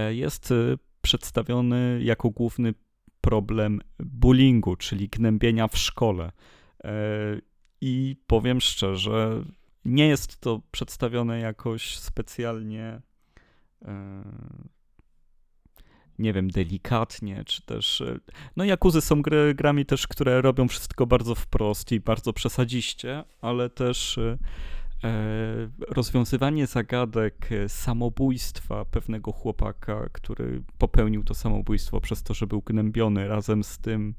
jest przedstawiony jako główny problem bullyingu, czyli gnębienia w szkole. I powiem szczerze, nie jest to przedstawione jakoś specjalnie, nie wiem, delikatnie, czy też... No Yakuzy są gry, grami też, które robią wszystko bardzo wprost i bardzo przesadziście, ale też rozwiązywanie zagadek samobójstwa pewnego chłopaka, który popełnił to samobójstwo przez to, że był gnębiony, razem z tym,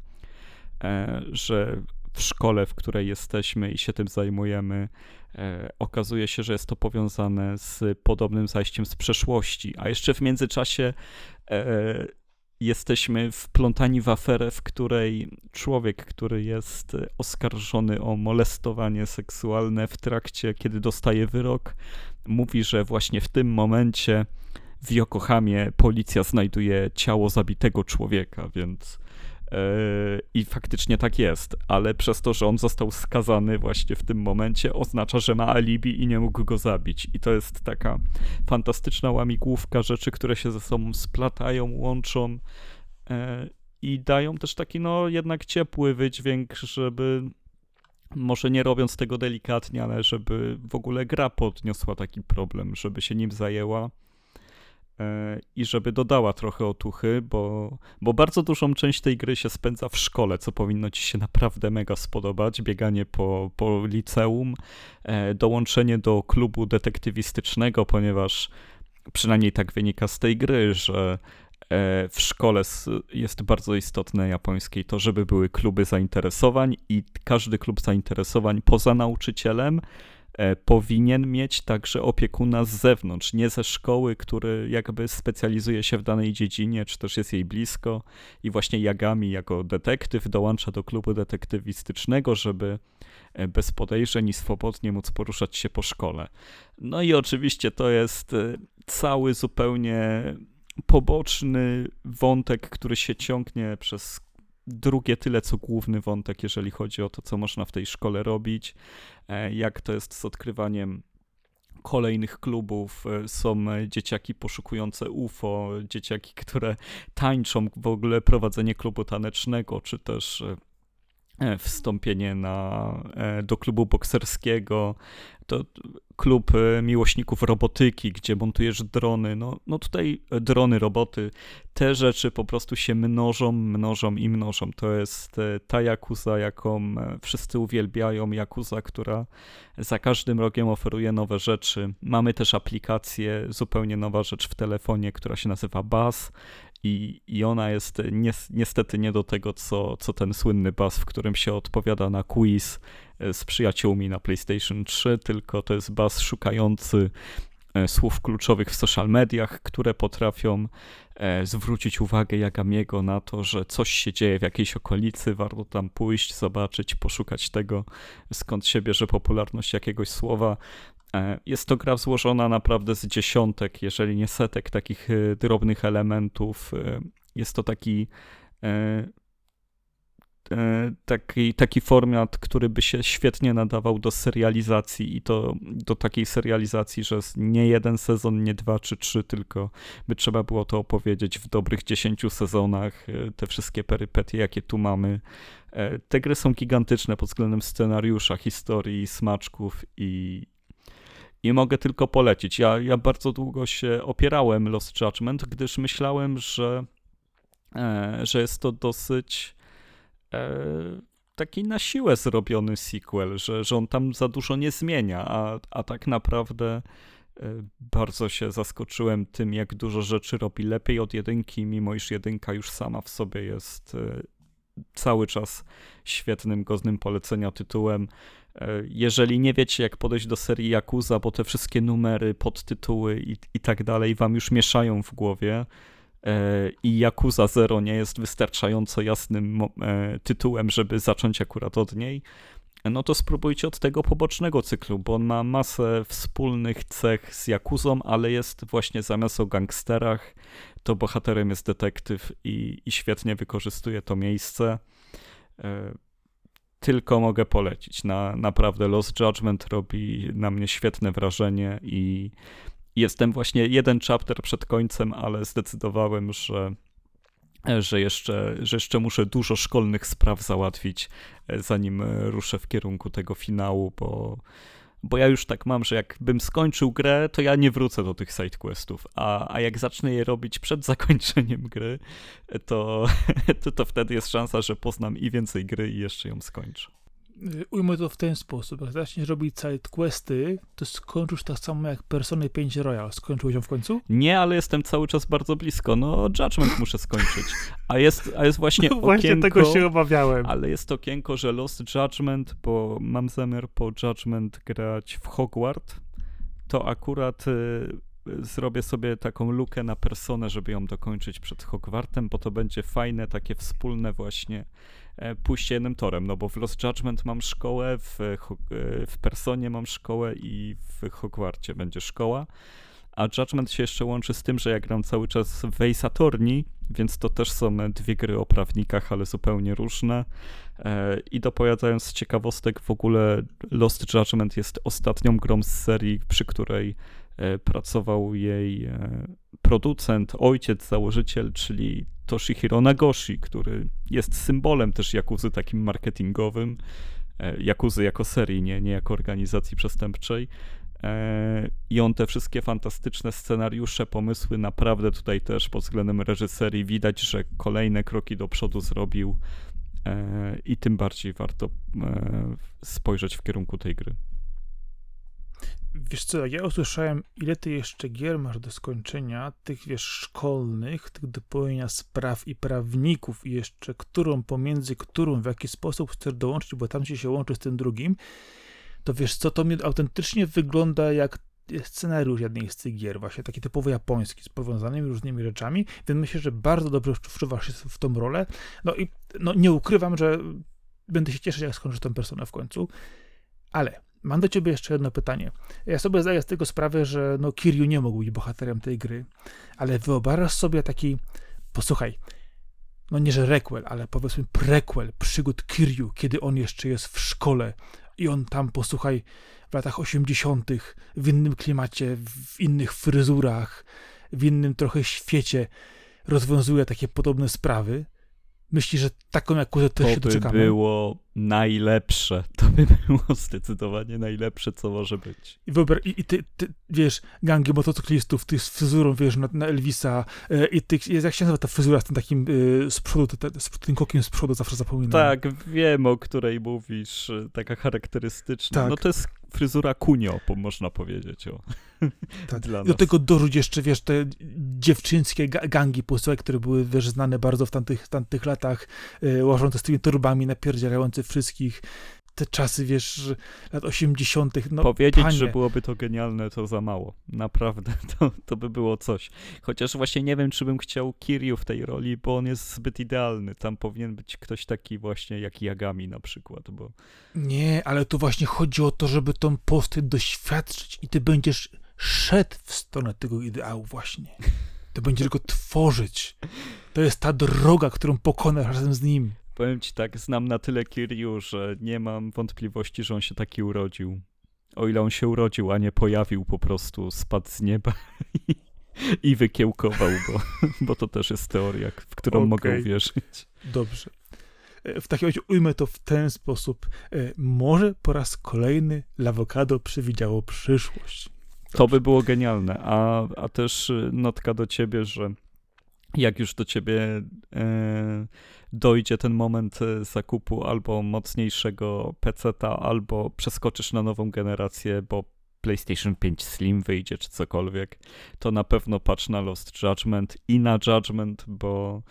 że... w szkole, w której jesteśmy i się tym zajmujemy, e, okazuje się, że jest to powiązane z podobnym zajściem z przeszłości. A jeszcze w międzyczasie e, jesteśmy wplątani w aferę, w której człowiek, który jest oskarżony o molestowanie seksualne w trakcie, kiedy dostaje wyrok, mówi, że właśnie w tym momencie w Yokohamie policja znajduje ciało zabitego człowieka, więc... I faktycznie tak jest, ale przez to, że on został skazany właśnie w tym momencie, oznacza, że ma alibi i nie mógł go zabić. I to jest taka fantastyczna łamigłówka rzeczy, które się ze sobą splatają, łączą i dają też taki no jednak ciepły wydźwięk, żeby może nie robiąc tego delikatnie, ale żeby w ogóle gra podniosła taki problem, żeby się nim zajęła. I żeby dodała trochę otuchy, bo, bo bardzo dużą część tej gry się spędza w szkole, co powinno ci się naprawdę mega spodobać. Bieganie po, po liceum, dołączenie do klubu detektywistycznego, ponieważ przynajmniej tak wynika z tej gry, że w szkole jest bardzo istotne japońskiej to, żeby były kluby zainteresowań i każdy klub zainteresowań poza nauczycielem powinien mieć także opiekuna z zewnątrz, nie ze szkoły, który jakby specjalizuje się w danej dziedzinie, czy też jest jej blisko i właśnie Yagami jako detektyw dołącza do klubu detektywistycznego, żeby bez podejrzeń i swobodnie móc poruszać się po szkole. No i oczywiście to jest cały zupełnie poboczny wątek, który się ciągnie przez drugie tyle, co główny wątek, jeżeli chodzi o to, co można w tej szkole robić, jak to jest z odkrywaniem kolejnych klubów, są dzieciaki poszukujące U F O, dzieciaki, które tańczą, w ogóle prowadzenie klubu tanecznego, czy też wstąpienie na, do klubu bokserskiego, to klub miłośników robotyki, gdzie montujesz drony, no, no tutaj drony, roboty, te rzeczy po prostu się mnożą, mnożą i mnożą. To jest ta Yakuza, jaką wszyscy uwielbiają, Yakuza, która za każdym rogiem oferuje nowe rzeczy. Mamy też aplikację, zupełnie nowa rzecz w telefonie, która się nazywa Buzz, I, i ona jest niestety nie do tego, co, co ten słynny Buzz, w którym się odpowiada na quiz z przyjaciółmi na PlayStation trzy, tylko to jest Buzz szukający słów kluczowych w social mediach, które potrafią zwrócić uwagę Yagamiego na to, że coś się dzieje w jakiejś okolicy, warto tam pójść, zobaczyć, poszukać tego, skąd się bierze popularność jakiegoś słowa. Jest to gra złożona naprawdę z dziesiątek, jeżeli nie setek takich drobnych elementów. Jest to taki, taki, taki format, który by się świetnie nadawał do serializacji i to do takiej serializacji, że nie jeden sezon, nie dwa czy trzy, tylko by trzeba było to opowiedzieć w dobrych dziesięciu sezonach, te wszystkie perypetie, jakie tu mamy. Te gry są gigantyczne pod względem scenariusza, historii, smaczków i I mogę tylko polecić. Ja, ja bardzo długo się opierałem Lost Judgment, gdyż myślałem, że, e, że jest to dosyć e, taki na siłę zrobiony sequel, że, że on tam za dużo nie zmienia, a, a tak naprawdę e, bardzo się zaskoczyłem tym, jak dużo rzeczy robi lepiej od jedynki, mimo iż jedynka już sama w sobie jest e, cały czas świetnym, godnym polecenia tytułem. Jeżeli nie wiecie, jak podejść do serii Yakuza, bo te wszystkie numery, podtytuły i, i tak dalej wam już mieszają w głowie e, i Yakuza Zero nie jest wystarczająco jasnym e, tytułem, żeby zacząć akurat od niej, no to spróbujcie od tego pobocznego cyklu, bo on ma masę wspólnych cech z Yakuzą, ale jest właśnie zamiast o gangsterach, to bohaterem jest detektyw i, i świetnie wykorzystuje to miejsce. E, Tylko mogę polecić. Na, naprawdę Lost Judgment robi na mnie świetne wrażenie i jestem właśnie jeden chapter przed końcem, ale zdecydowałem, że, że, jeszcze, że jeszcze muszę dużo szkolnych spraw załatwić, zanim ruszę w kierunku tego finału, bo, bo ja już tak mam, że jakbym skończył grę, to ja nie wrócę do tych sidequestów, a, a jak zacznę je robić przed zakończeniem gry, to, to, to wtedy jest szansa, że poznam i więcej gry i jeszcze ją skończę. Ujmę to w ten sposób, jak zaczniesz robić sidequesty, to skończysz tak samo jak Persona pięć Royal. Skończyłeś ją w końcu? Nie, ale jestem cały czas bardzo blisko. No, Judgment muszę skończyć. A jest, a jest właśnie no okienko... Właśnie tego się obawiałem. Ale jest okienko, że Lost Judgment, bo mam zamiar po Judgment grać w Hogwarts, to akurat... Y- zrobię sobie taką lukę na Personę, żeby ją dokończyć przed Hogwartem, bo to będzie fajne, takie wspólne właśnie pójście jednym torem, no bo w Lost Judgment mam szkołę, w, w Personie mam szkołę i w Hogwarcie będzie szkoła, a Judgment się jeszcze łączy z tym, że ja gram cały czas w Ace Attorney, więc to też są dwie gry o prawnikach, ale zupełnie różne. I dopowiadając z ciekawostek, w ogóle Lost Judgment jest ostatnią grą z serii, przy której pracował jej producent, ojciec, założyciel, czyli Toshihiro Nagoshi, który jest symbolem też Yakuzy takim marketingowym, Yakuzy jako serii, nie, nie jako organizacji przestępczej. I on te wszystkie fantastyczne scenariusze, pomysły, naprawdę tutaj też pod względem reżyserii widać, że kolejne kroki do przodu zrobił i tym bardziej warto spojrzeć w kierunku tej gry. Wiesz co, ja usłyszałem, ile ty jeszcze gier masz do skończenia, tych wiesz, szkolnych, tych dopełnienia spraw i prawników i jeszcze którą, pomiędzy którą, w jaki sposób chcesz dołączyć, bo tam się łączy z tym drugim, to wiesz co, to mnie autentycznie wygląda jak scenariusz jednej z tych gier, właśnie taki typowo japoński, z powiązanymi różnymi rzeczami, więc myślę, że bardzo dobrze wczuwasz się w tą rolę, no i no, nie ukrywam, że będę się cieszyć, jak skończę tą Personę w końcu, ale Mam do ciebie jeszcze jedno pytanie. Ja sobie zdaję z tego sprawę, że no Kiryu nie mógł być bohaterem tej gry, ale wyobrażasz sobie taki, posłuchaj, no nie że requel, ale powiedzmy prequel przygód Kiryu, kiedy on jeszcze jest w szkole i on tam, posłuchaj, w latach osiemdziesiątych w innym klimacie, w innych fryzurach, w innym trochę świecie rozwiązuje takie podobne sprawy. Myślisz, że taką Jakuzę też się doczekamy? To by było najlepsze. To by było zdecydowanie najlepsze, co może być. I, wyobraź, i, i ty, ty, wiesz, gangi motocyklistów, ty z fryzurą, wiesz, na, na Elvisa, e, i ty, jak się nazywa ta fryzura z tym takim e, z przodu, te, z, tym kokiem z przodu, zawsze zapominam. Tak, wiem, o której mówisz, taka charakterystyczna. Tak. No to jest fryzura kunio, można powiedzieć. O. Tak. Dla nas. Do tego dorzuć jeszcze, wiesz, te dziewczyńskie gangi posyłek, które były, wiesz, znane bardzo w tamtych, tamtych latach, e, łażące z tymi torbami, napierdzielające wszystkich. Te czasy, wiesz, lat osiemdziesiątych. No, powiedzieć, panie, że byłoby to genialne, to za mało. Naprawdę, to, to by było coś. Chociaż właśnie nie wiem, czy bym chciał Kiryu w tej roli, bo on jest zbyt idealny. Tam powinien być ktoś taki właśnie jak Yagami na przykład, bo... Nie, ale tu właśnie chodzi o to, żeby tą postać doświadczyć i ty będziesz szedł w stronę tego ideału właśnie. Ty będziesz go tworzyć. To jest ta droga, którą pokonasz razem z nim. Powiem ci tak, znam na tyle Kiryu, że nie mam wątpliwości, że on się taki urodził. O ile on się urodził, a nie pojawił po prostu, spadł z nieba i, i wykiełkował go, bo to też jest teoria, w którą okay. mogę uwierzyć. Dobrze. W takim razie ujmę to w ten sposób. Może po raz kolejny Lavocado przewidziało przyszłość. Dobrze. To by było genialne. A, a też notka do ciebie, że jak już do ciebie e, dojdzie ten moment zakupu albo mocniejszego peceta, albo przeskoczysz na nową generację, bo PlayStation pięć Slim wyjdzie czy cokolwiek, to na pewno patrz na Lost Judgment i na Judgment, bo,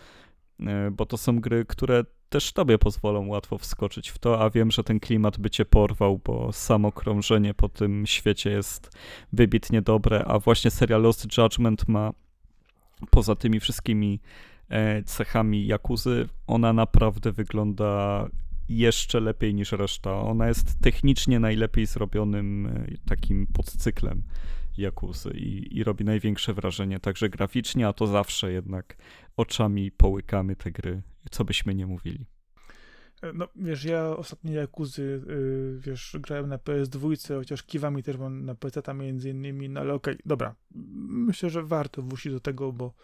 e, bo to są gry, które też tobie pozwolą łatwo wskoczyć w to, a wiem, że ten klimat by cię porwał, bo samo krążenie po tym świecie jest wybitnie dobre, a właśnie seria Lost Judgment ma poza tymi wszystkimi e, cechami Yakuzy, ona naprawdę wygląda jeszcze lepiej niż reszta. Ona jest technicznie najlepiej zrobionym e, takim podcyklem Yakuzy i, i robi największe wrażenie. Także graficznie, a to zawsze jednak oczami połykamy te gry, co byśmy nie mówili. No wiesz, ja ostatnio Yakuzy, yy, wiesz, grałem na P S dwa, chociaż kiwami też mam na P C-ta między innymi, no ale okej, okay, dobra. Myślę, że warto wrócić do tego, bo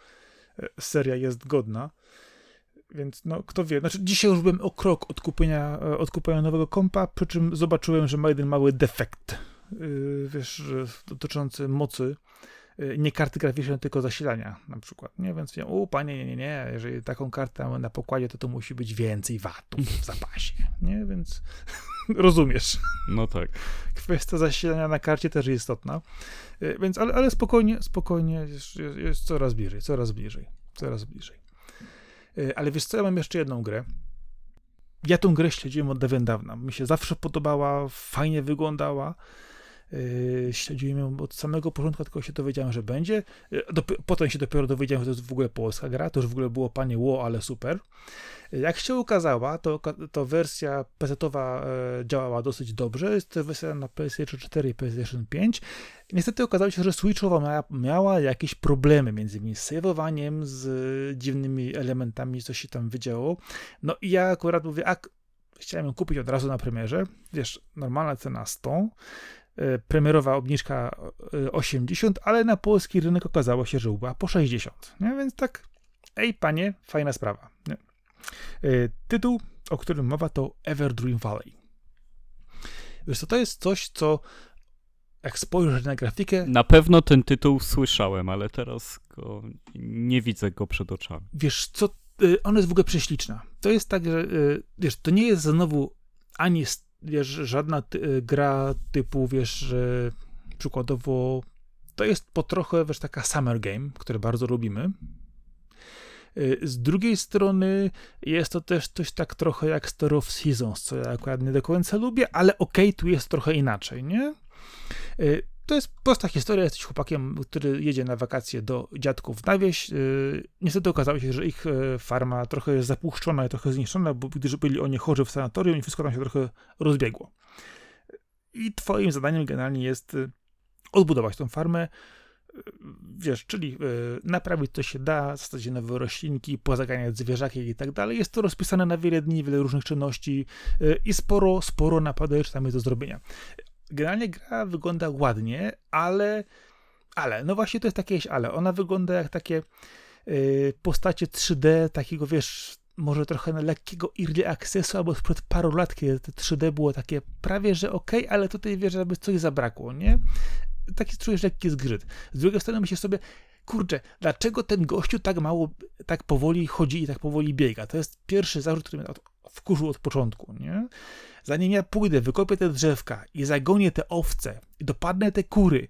seria jest godna, więc no kto wie. Znaczy dzisiaj już byłem o krok od kupienia, od kupienia nowego kompa, przy czym zobaczyłem, że ma jeden mały defekt, yy, wiesz, dotyczący mocy. Nie karty graficzne, tylko zasilania na przykład, nie? Więc ja, u panie, nie, nie, nie, jeżeli taką kartę mamy na pokładzie, to to musi być więcej watów w zapasie, nie? Więc rozumiesz. No tak. Kwestia zasilania na karcie też jest istotna, więc, ale, ale spokojnie, spokojnie, jest, jest, jest coraz bliżej, coraz bliżej, coraz bliżej. Ale wiesz co, ja mam jeszcze jedną grę. Ja tą grę śledziłem od dawien dawna, mi się zawsze podobała, fajnie wyglądała. Yy, śledziłem ją od samego początku, tylko się dowiedziałem, że będzie. Yy, dop- potem się dopiero dowiedziałem, że to jest w ogóle polska gra. To już w ogóle było panie ło, ale super. Yy, jak się ukazała, to, to wersja P C-owa yy, działała dosyć dobrze. Jest to wersja na PlayStation cztery i PlayStation pięć. Niestety okazało się, że Switchowa mia- miała jakieś problemy, między innymi z save'owaniem, z y, dziwnymi elementami, co się tam wydziało. No i ja akurat mówię, a chciałem ją kupić od razu na premierze. Wiesz, normalna cena sto. Premierowa obniżka osiemdziesiąt, ale na polski rynek okazało się, że była po sześćdziesiąt. Nie? Więc tak, ej panie, fajna sprawa. Nie? Tytuł, o którym mowa, to Everdream Valley. Wiesz co, to jest coś, co jak spojrzysz na grafikę... Na pewno ten tytuł słyszałem, ale teraz go, nie widzę go przed oczami. Wiesz co, ona jest w ogóle prześliczna. To jest tak, że wiesz, to nie jest znowu ani... Wiesz, żadna ty- gra typu, wiesz, że przykładowo to jest po trochę, wiesz, taka summer game, które bardzo lubimy. Z drugiej strony jest to też coś tak trochę jak Story of Seasons, co ja akurat nie do końca lubię, ale okej, okay, tu jest trochę inaczej, nie? To jest prosta historia, jesteś chłopakiem, który jedzie na wakacje do dziadków na wieś. Niestety okazało się, że ich farma trochę jest zapuszczona i trochę zniszczona, bo gdyż byli oni chorzy w sanatorium i wszystko tam się trochę rozbiegło. i twoim zadaniem generalnie jest odbudować tą farmę, wiesz, czyli naprawić co się da, zasadzić nowe roślinki, pozaganiać zwierzaki i tak dalej. Jest to rozpisane na wiele dni, wiele różnych czynności i sporo, sporo napadek tam jest do zrobienia. Generalnie gra wygląda ładnie, ale, ale, no właśnie to jest takie ale, ona wygląda jak takie postacie trzy D, takiego, wiesz, może trochę na lekkiego early accessu, albo sprzed paru lat, kiedy te trzy D było takie prawie, że okej, okay, ale tutaj wiesz, żeby coś zabrakło, nie? Taki czujesz lekki zgrzyt. Z drugiej strony myślisz sobie, kurczę, dlaczego ten gościu tak mało, tak powoli chodzi i tak powoli biega? To jest pierwszy zarzut, który mnie od, wkurzył od początku, nie? Zanim ja pójdę, wykopię te drzewka i zagonię te owce i dopadnę te kury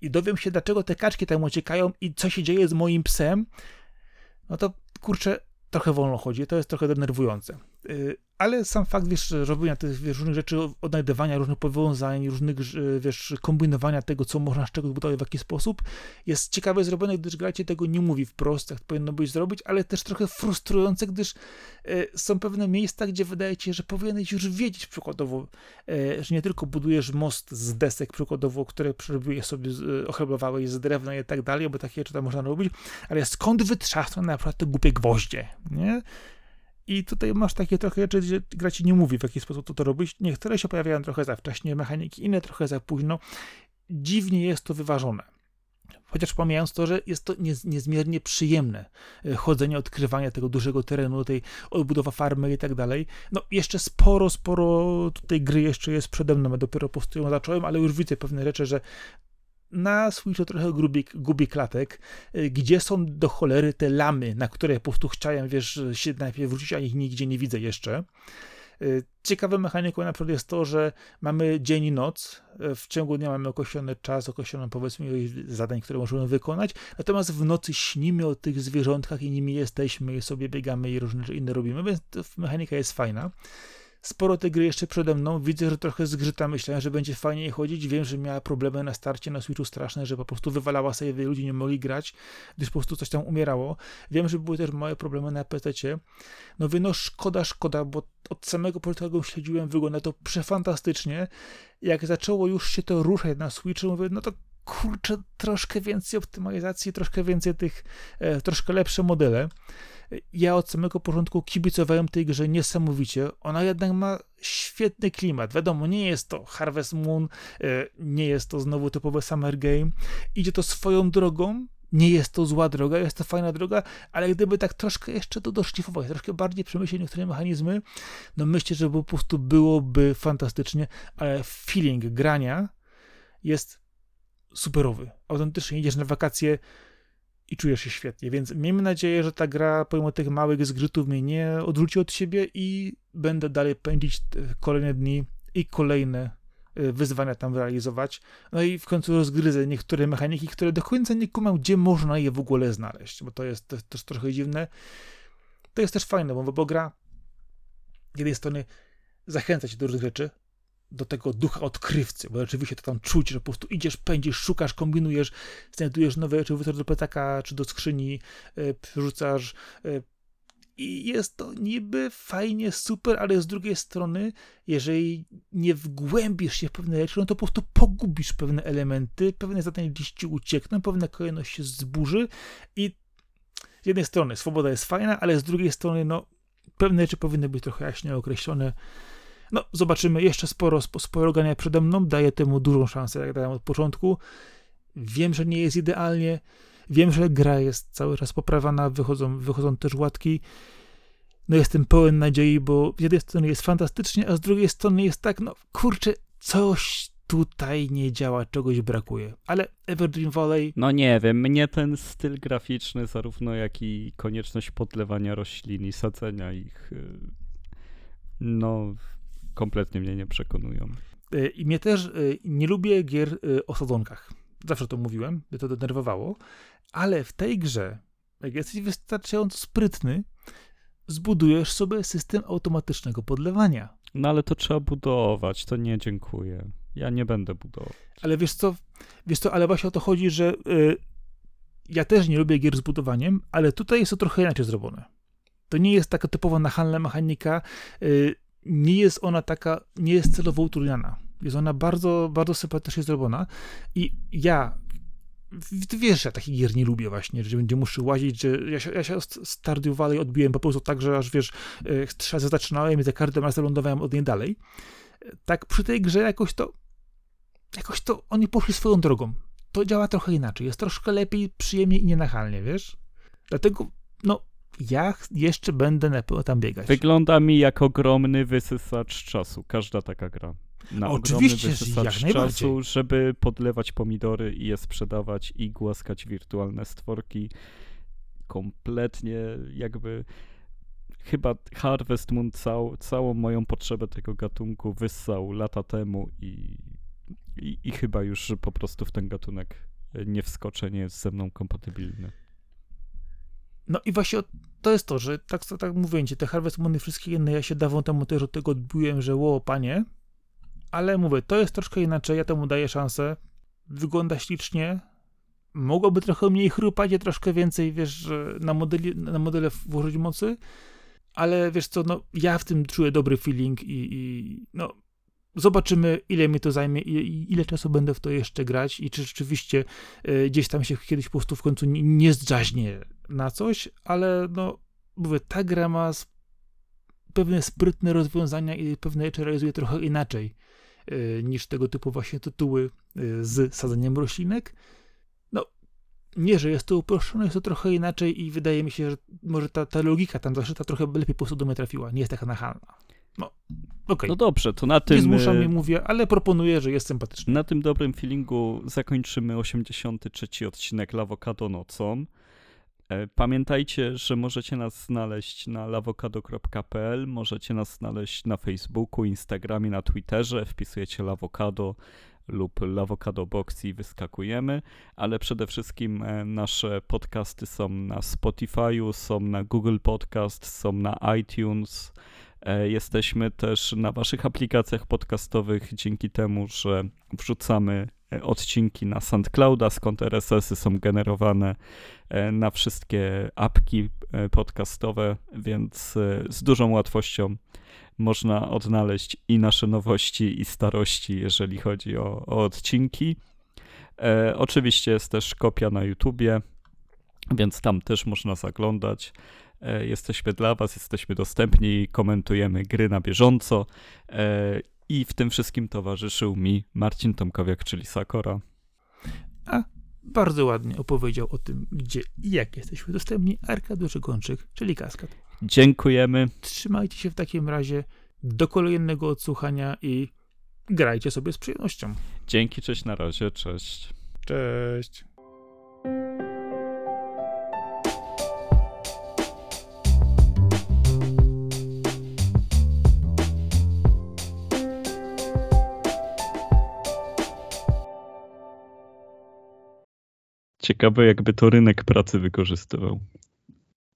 i dowiem się, dlaczego te kaczki tam uciekają i co się dzieje z moim psem, no to, kurczę, trochę wolno chodzi, to jest trochę denerwujące. Yy, ale sam fakt, wiesz, robienia tych wiesz, różnych rzeczy, odnajdywania różnych powiązań, różnych, wiesz, kombinowania tego, co można z czego zbudować, w jaki sposób, jest ciekawe zrobione, gdyż gra ci tego nie mówi wprost, jak powinno być zrobić, ale też trochę frustrujące, gdyż yy, są pewne miejsca, gdzie wydaje ci się, że powinieneś już wiedzieć, przykładowo, yy, że nie tylko budujesz most z desek, przykładowo, które przerobiłeś sobie, yy, ochlebowałeś z drewna i tak dalej, bo takie rzeczy tam można robić, ale skąd wytrzasną na przykład te głupie gwoździe, nie? I tutaj masz takie trochę rzeczy, gdzie gra ci nie mówi, w jaki sposób to, to robić. Niektóre się pojawiają trochę za wcześnie, mechaniki inne trochę za późno. Dziwnie jest to wyważone. Chociaż pomijając to, że jest to niez, niezmiernie przyjemne chodzenie, odkrywanie tego dużego terenu, tej odbudowa farmy i tak dalej. No jeszcze sporo, sporo tutaj gry jeszcze jest przede mną, ja dopiero po prostu ją zacząłem, ale już widzę pewne rzeczy, że na Switchu trochę gubi, gubi klatek, gdzie są do cholery te lamy, na które po prostu chciałem, wiesz, się najpierw wrócić, a ich nigdzie nie widzę jeszcze. Ciekawą mechaniką na przykład jest to, że mamy dzień i noc, w ciągu dnia mamy określony czas, określone powiedzmy zadań, które możemy wykonać, natomiast w nocy śnimy o tych zwierzątkach i nimi jesteśmy, i sobie biegamy i różne rzeczy inne robimy, więc mechanika jest fajna. Sporo tej gry jeszcze przede mną, widzę, że trochę zgrzyta, myślałem, że będzie fajniej chodzić, wiem, że miała problemy na starcie na Switchu straszne, że po prostu wywalała save, ludzie nie mogli grać, gdyż po prostu coś tam umierało, wiem, że były też małe problemy na P C-cie, no wie, no szkoda, szkoda, bo od samego początku śledziłem, wygląda to przefantastycznie, jak zaczęło już się to ruszać na Switchu, mówię, no to kurczę, troszkę więcej optymalizacji, troszkę więcej tych, e, troszkę lepsze modele. Ja od samego początku kibicowałem tej grze niesamowicie. Ona jednak ma świetny klimat. Wiadomo, nie jest to Harvest Moon, e, nie jest to znowu typowe Summer Game. Idzie to swoją drogą, nie jest to zła droga, jest to fajna droga, ale gdyby tak troszkę jeszcze to doszlifować, troszkę bardziej przemyśleć niektóre mechanizmy, no myślę, że po prostu byłoby fantastycznie, ale feeling grania jest superowy. Autentycznie jedziesz na wakacje i czujesz się świetnie, więc miejmy nadzieję, że ta gra pomimo tych małych zgrzytów mnie nie odrzuci od siebie i będę dalej pędzić kolejne dni i kolejne wyzwania tam realizować. No i w końcu rozgryzę niektóre mechaniki, które do końca nie kumam, gdzie można je w ogóle znaleźć, bo to jest też, też trochę dziwne. To jest też fajne, bo, bo gra z jednej strony zachęca cię do różnych rzeczy, do tego ducha odkrywcy, bo rzeczywiście to tam czuć, że po prostu idziesz, pędzisz, szukasz, kombinujesz, znajdujesz nowe rzeczy, wrzucasz do plecaka, czy do skrzyni, yy, rzucasz yy, i jest to niby fajnie, super, ale z drugiej strony, jeżeli nie wgłębisz się w pewne rzeczy, no to po prostu pogubisz pewne elementy, pewne zadania gdzieś ci uciekną, pewna kolejność się zburzy i z jednej strony swoboda jest fajna, ale z drugiej strony, no, pewne rzeczy powinny być trochę jaśniej określone. No, zobaczymy. Jeszcze sporo, sporo grania przede mną. Daję temu dużą szansę, jak dałem od początku. Wiem, że nie jest idealnie. Wiem, że gra jest cały czas poprawiana. Wychodzą, wychodzą też łatki. No, jestem pełen nadziei, bo z jednej strony jest fantastycznie, a z drugiej strony jest tak, no kurczę, coś tutaj nie działa, czegoś brakuje. Ale Everdream Valley... No nie wiem, mnie ten styl graficzny, zarówno jak i konieczność podlewania roślin i sadzenia ich, no... kompletnie mnie nie przekonują. I mnie też, nie lubię gier o sadzonkach. Zawsze to mówiłem, by to denerwowało, ale w tej grze, jak jesteś wystarczająco sprytny, zbudujesz sobie system automatycznego podlewania. No ale to trzeba budować, to nie dziękuję. Ja nie będę budował. Ale wiesz co, wiesz co, ale właśnie o to chodzi, że yy, ja też nie lubię gier z budowaniem, ale tutaj jest to trochę inaczej zrobione. To nie jest taka typowa nachalna mechanika, yy, nie jest ona taka, nie jest celowo utrudniana. Jest ona bardzo, bardzo sympatycznie zrobiona i ja, wiesz, że ja takich gier nie lubię właśnie, że będzie muszę łazić, że ja się, ja się z Stardew Valley odbiłem po prostu tak, że aż wiesz, zaczynałem i za każdym razem lądowałem od niej dalej. Tak przy tej grze jakoś to, jakoś to oni poszli swoją drogą. To działa trochę inaczej, jest troszkę lepiej, przyjemniej i nienachalnie, wiesz? Dlatego, no, ja jeszcze będę na pewno tam biegać. Wygląda mi jak ogromny wysysacz czasu, każda taka gra. Na oczywiście, że jak najbardziej. Żeby podlewać pomidory i je sprzedawać i głaskać wirtualne stworki. Kompletnie jakby chyba Harvest Moon cał, całą moją potrzebę tego gatunku wyssał lata temu i, i, i chyba już po prostu w ten gatunek nie wskoczę, nie jest ze mną kompatybilny. No i właśnie to jest to, że tak, tak mówię ci, te Harvest Moony wszystkie inne, ja się dawno temu też od tego odbiłem, że ło, panie. Ale mówię, to jest troszkę inaczej, ja temu daję szansę. Wygląda ślicznie. Mogłoby trochę mniej chrupać, i troszkę więcej, wiesz, na modeli, na modele włożyć mocy. Ale wiesz co, no ja w tym czuję dobry feeling i, i no zobaczymy, ile mi to zajmie, ile, ile czasu będę w to jeszcze grać i czy rzeczywiście y, gdzieś tam się kiedyś po prostu w końcu nie, nie zdrzaźnie na coś, ale no mówię, ta gra ma sp- pewne sprytne rozwiązania i pewne rzeczy realizuje trochę inaczej niż tego typu właśnie tytuły z sadzeniem roślinek. No, nie, że jest to uproszczone, jest to trochę inaczej i wydaje mi się, że może ta, ta logika tam zaszyta trochę lepiej po prostu do mnie trafiła, nie jest taka nachalna. No, okay. No dobrze, to na tym... Nie zmuszam i mówię, ale proponuję, że jest sympatyczny. Na tym dobrym feelingu zakończymy osiemdziesiąty trzeci odcinek Lavocado Nocą. Pamiętajcie, że możecie nas znaleźć na lavocado kropka p l, możecie nas znaleźć na Facebooku, Instagramie, na Twitterze, wpisujecie Lavocado lub Lavocado Box i wyskakujemy, ale przede wszystkim nasze podcasty są na Spotify'u, są na Google Podcast, są na iTunes, jesteśmy też na waszych aplikacjach podcastowych dzięki temu, że wrzucamy odcinki na SoundClouda, skąd R S S-y są generowane, na wszystkie apki podcastowe, więc z dużą łatwością można odnaleźć i nasze nowości, i starości, jeżeli chodzi o, o odcinki. E, oczywiście jest też kopia na YouTubie, więc tam też można zaglądać. E, jesteśmy dla was, jesteśmy dostępni, komentujemy gry na bieżąco. E, I w tym wszystkim towarzyszył mi Marcin Damkowiak, czyli Sakora. A bardzo ładnie opowiedział o tym, gdzie i jak jesteśmy dostępni Arkadiusz Ogończyk, czyli Kaskad. Dziękujemy. Trzymajcie się w takim razie. Do kolejnego odsłuchania i grajcie sobie z przyjemnością. Dzięki, cześć, na razie, cześć. Cześć. Ciekawe, jakby to rynek pracy wykorzystywał.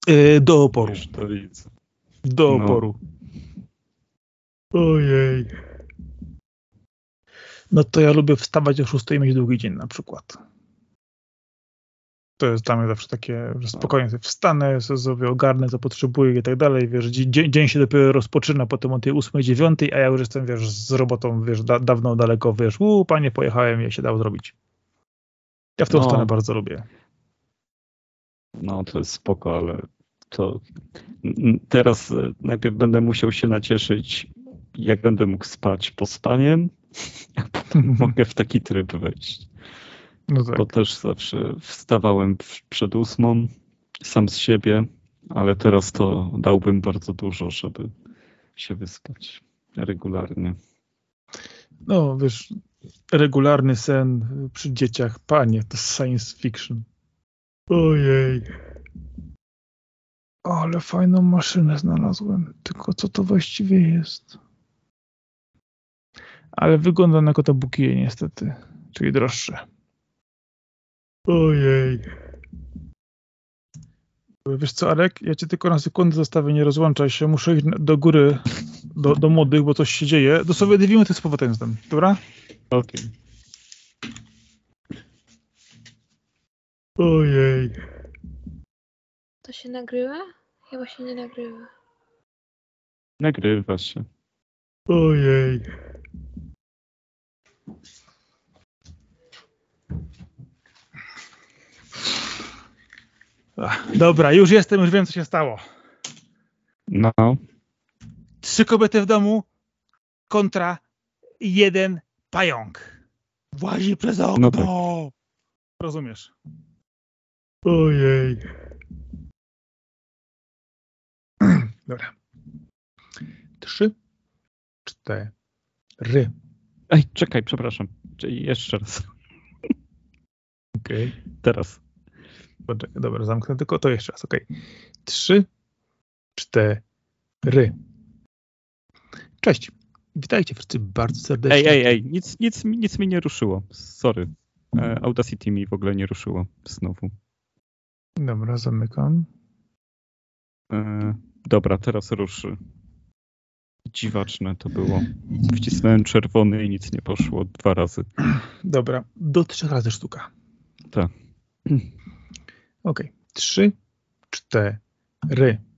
Yy, do oporu. Wiesz, to widzę. Do no. oporu. Ojej. No to ja lubię wstawać o szóstej i mieć długi dzień na przykład. To jest dla mnie zawsze takie, że spokojnie sobie wstanę, sobie ogarnę, co potrzebuję i tak dalej. Wiesz, dzień, dzień się dopiero rozpoczyna potem o tej ósmej, dziewiątej, a ja już jestem, wiesz, z robotą, wiesz, da, dawno, daleko, wiesz, u, panie, pojechałem, ja się dało zrobić. Ja w tą no. stronę bardzo lubię. No to jest spoko, ale to teraz najpierw będę musiał się nacieszyć, jak będę mógł spać po spaniem, a potem mogę w taki tryb wejść. No tak. Bo też zawsze wstawałem przed ósmą, sam z siebie, ale teraz to dałbym bardzo dużo, żeby się wyspać regularnie. No wiesz... Regularny sen przy dzieciach. Panie, to jest science fiction. Ojej. Ale fajną maszynę znalazłem. Tylko co to właściwie jest? Ale wygląda na kotobukiję niestety. Czyli droższe. Ojej. Wiesz co, Alek? Ja cię tylko na sekundę zostawię, nie rozłączaj się. Muszę iść do góry, do, do młodych, bo coś się dzieje. Dosłownie dywimy to z powrotem z tym, dobra? Okej. Okay. Ojej. To się nagrywa? Chyba się nie nagrywa. Nagrywa się. Ojej. Dobra, już jestem, już wiem, co się stało. No. Trzy kobiety w domu kontra jeden pająk. Włazi przez okno. No tak. Rozumiesz. Ojej. Dobra. Trzy, cztery. Ej, czekaj, przepraszam. Jeszcze raz. Okej. Okay. Teraz. Poczekaj, dobra, zamknę tylko to jeszcze raz. Okej. Okay. Trzy, cztery. Cześć. Witajcie wszyscy bardzo serdecznie. Ej, ej, ej. Nic, nic, nic mi nie ruszyło. Sorry. Audacity mi w ogóle nie ruszyło znowu. Dobra, zamykam. E, dobra, teraz ruszy. Dziwaczne to było. Wcisnąłem czerwony i nic nie poszło dwa razy. Dobra, do trzech razy sztuka. Tak. Okej. Okay. Trzy, cztery.